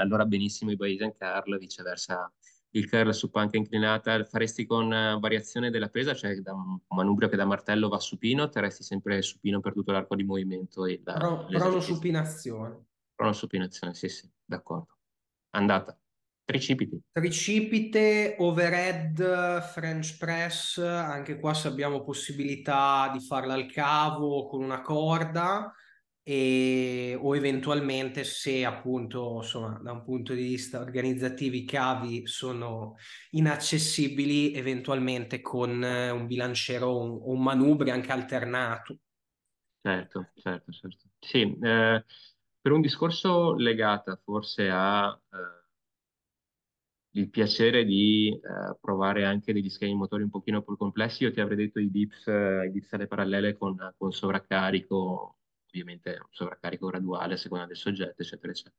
allora benissimo i Bayesian curl, viceversa il curl su panca inclinata, faresti con variazione della presa, cioè da un manubrio che da martello va supino, terresti sempre supino per tutto l'arco di movimento. E pronosupinazione. Pronosupinazione, sì, sì, d'accordo. Andata. Tricipiti. Tricipite, overhead, French press, anche qua se abbiamo possibilità di farla al cavo con una corda o eventualmente se appunto insomma da un punto di vista organizzativo i cavi sono inaccessibili, eventualmente con un bilanciere o un manubrio anche alternato. Certo, certo, certo. Sì, per un discorso legato forse a... il piacere di provare anche degli schemi motori un pochino più complessi, io ti avrei detto i dips alle parallele con sovraccarico, ovviamente un sovraccarico graduale a seconda del soggetto, eccetera, eccetera.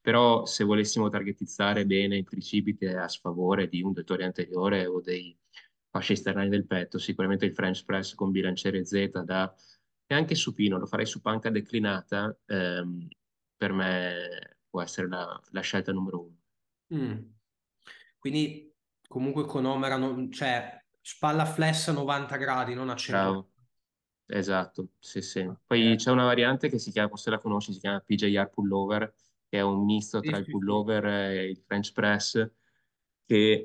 Però se volessimo targetizzare bene il tricipite a sfavore di un deltoide anteriore o dei fasci esterni del petto, sicuramente il French press con bilanciere Z e anche supino, lo farei su panca declinata, per me può essere la scelta numero 1. Quindi comunque con Omera, cioè spalla flessa a 90 gradi, non a 100. Bravo. Esatto, sì sì. Okay. Poi c'è una variante che si chiama, se la conosci, si chiama PJR pullover, che è un misto tra il pullover e il French press, che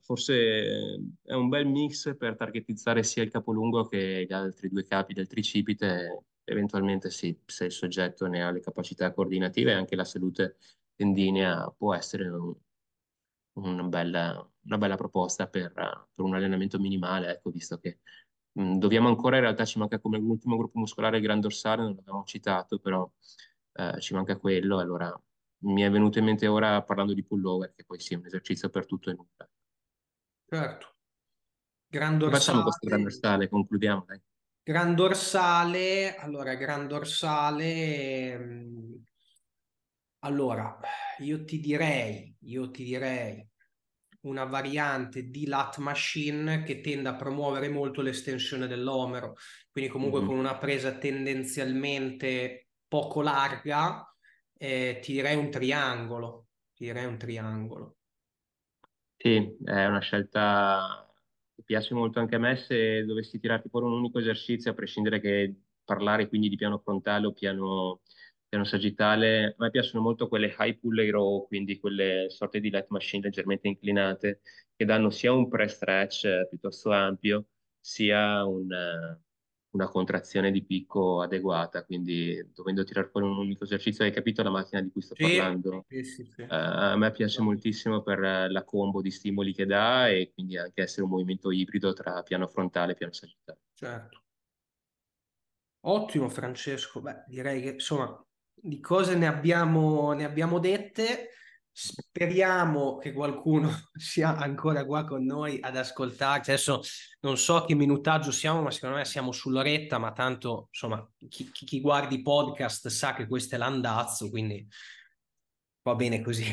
forse è un bel mix per targetizzare sia il capolungo che gli altri due capi del tricipite, eventualmente sì, se il soggetto ne ha le capacità coordinative e anche la salute tendinea può essere una bella proposta per un allenamento minimale, ecco, visto che dobbiamo ancora, in realtà ci manca come ultimo gruppo muscolare il gran dorsale, non l'abbiamo citato, però ci manca quello, allora mi è venuto in mente ora parlando di pullover, che poi sì, è un esercizio per tutto e nulla. Certo. Gran dorsale. Facciamo questo gran dorsale, concludiamo, dai. Gran dorsale, allora gran dorsale... Allora, io ti direi una variante di lat machine che tende a promuovere molto l'estensione dell'omero, quindi comunque con una presa tendenzialmente poco larga, ti direi un triangolo. Sì, è una scelta che piace molto anche a me. Se dovessi tirarti fuori un unico esercizio, a prescindere che parlare quindi di piano frontale o piano sagittale, a me piacciono molto quelle high pulley row, quindi quelle sorte di lat machine leggermente inclinate, che danno sia un press stretch piuttosto ampio, sia una contrazione di picco adeguata, quindi dovendo tirare fuori un unico esercizio, hai capito la macchina di cui sto parlando? Sì. A me piace moltissimo per la combo di stimoli che dà e quindi anche essere un movimento ibrido tra piano frontale e piano sagittale. Certo. Ottimo Francesco, beh, direi che insomma... di cose ne abbiamo dette, speriamo che qualcuno sia ancora qua con noi ad ascoltarci. Adesso non so che minutaggio siamo, ma secondo me siamo sull'oretta, ma tanto insomma chi guarda i podcast sa che questo è l'andazzo, quindi va bene così.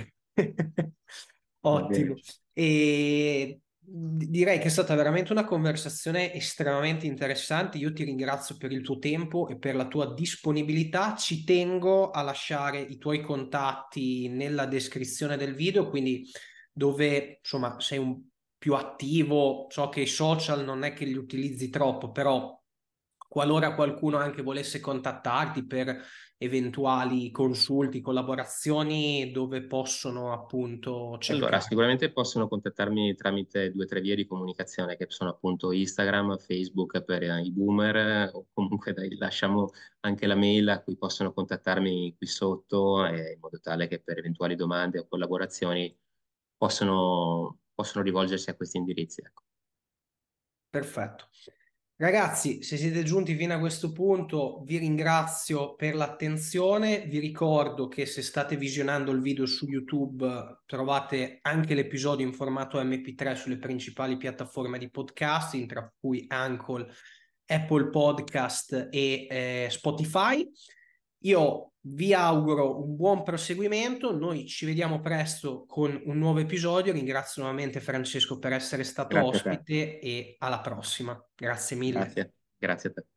Ottimo. E direi che è stata veramente una conversazione estremamente interessante. Io ti ringrazio per il tuo tempo e per la tua disponibilità. Ci tengo a lasciare i tuoi contatti nella descrizione del video, quindi dove insomma sei un più attivo, so che i social non è che li utilizzi troppo, però qualora qualcuno anche volesse contattarti per eventuali consulti, collaborazioni, dove possono appunto cercare? Allora, sicuramente possono contattarmi tramite 2 o 3 vie di comunicazione, che sono appunto Instagram, Facebook per i boomer, o comunque lasciamo anche la mail a cui possono contattarmi qui sotto, in modo tale che per eventuali domande o collaborazioni possono rivolgersi a questi indirizzi. Ecco. Perfetto. Ragazzi, se siete giunti fino a questo punto vi ringrazio per l'attenzione, vi ricordo che se state visionando il video su YouTube trovate anche l'episodio in formato MP3 sulle principali piattaforme di podcasting, tra cui Anchor, Apple Podcast e Spotify. Io vi auguro un buon proseguimento, noi ci vediamo presto con un nuovo episodio, ringrazio nuovamente Francesco per essere stato ospite e alla prossima. Grazie mille. Grazie a te.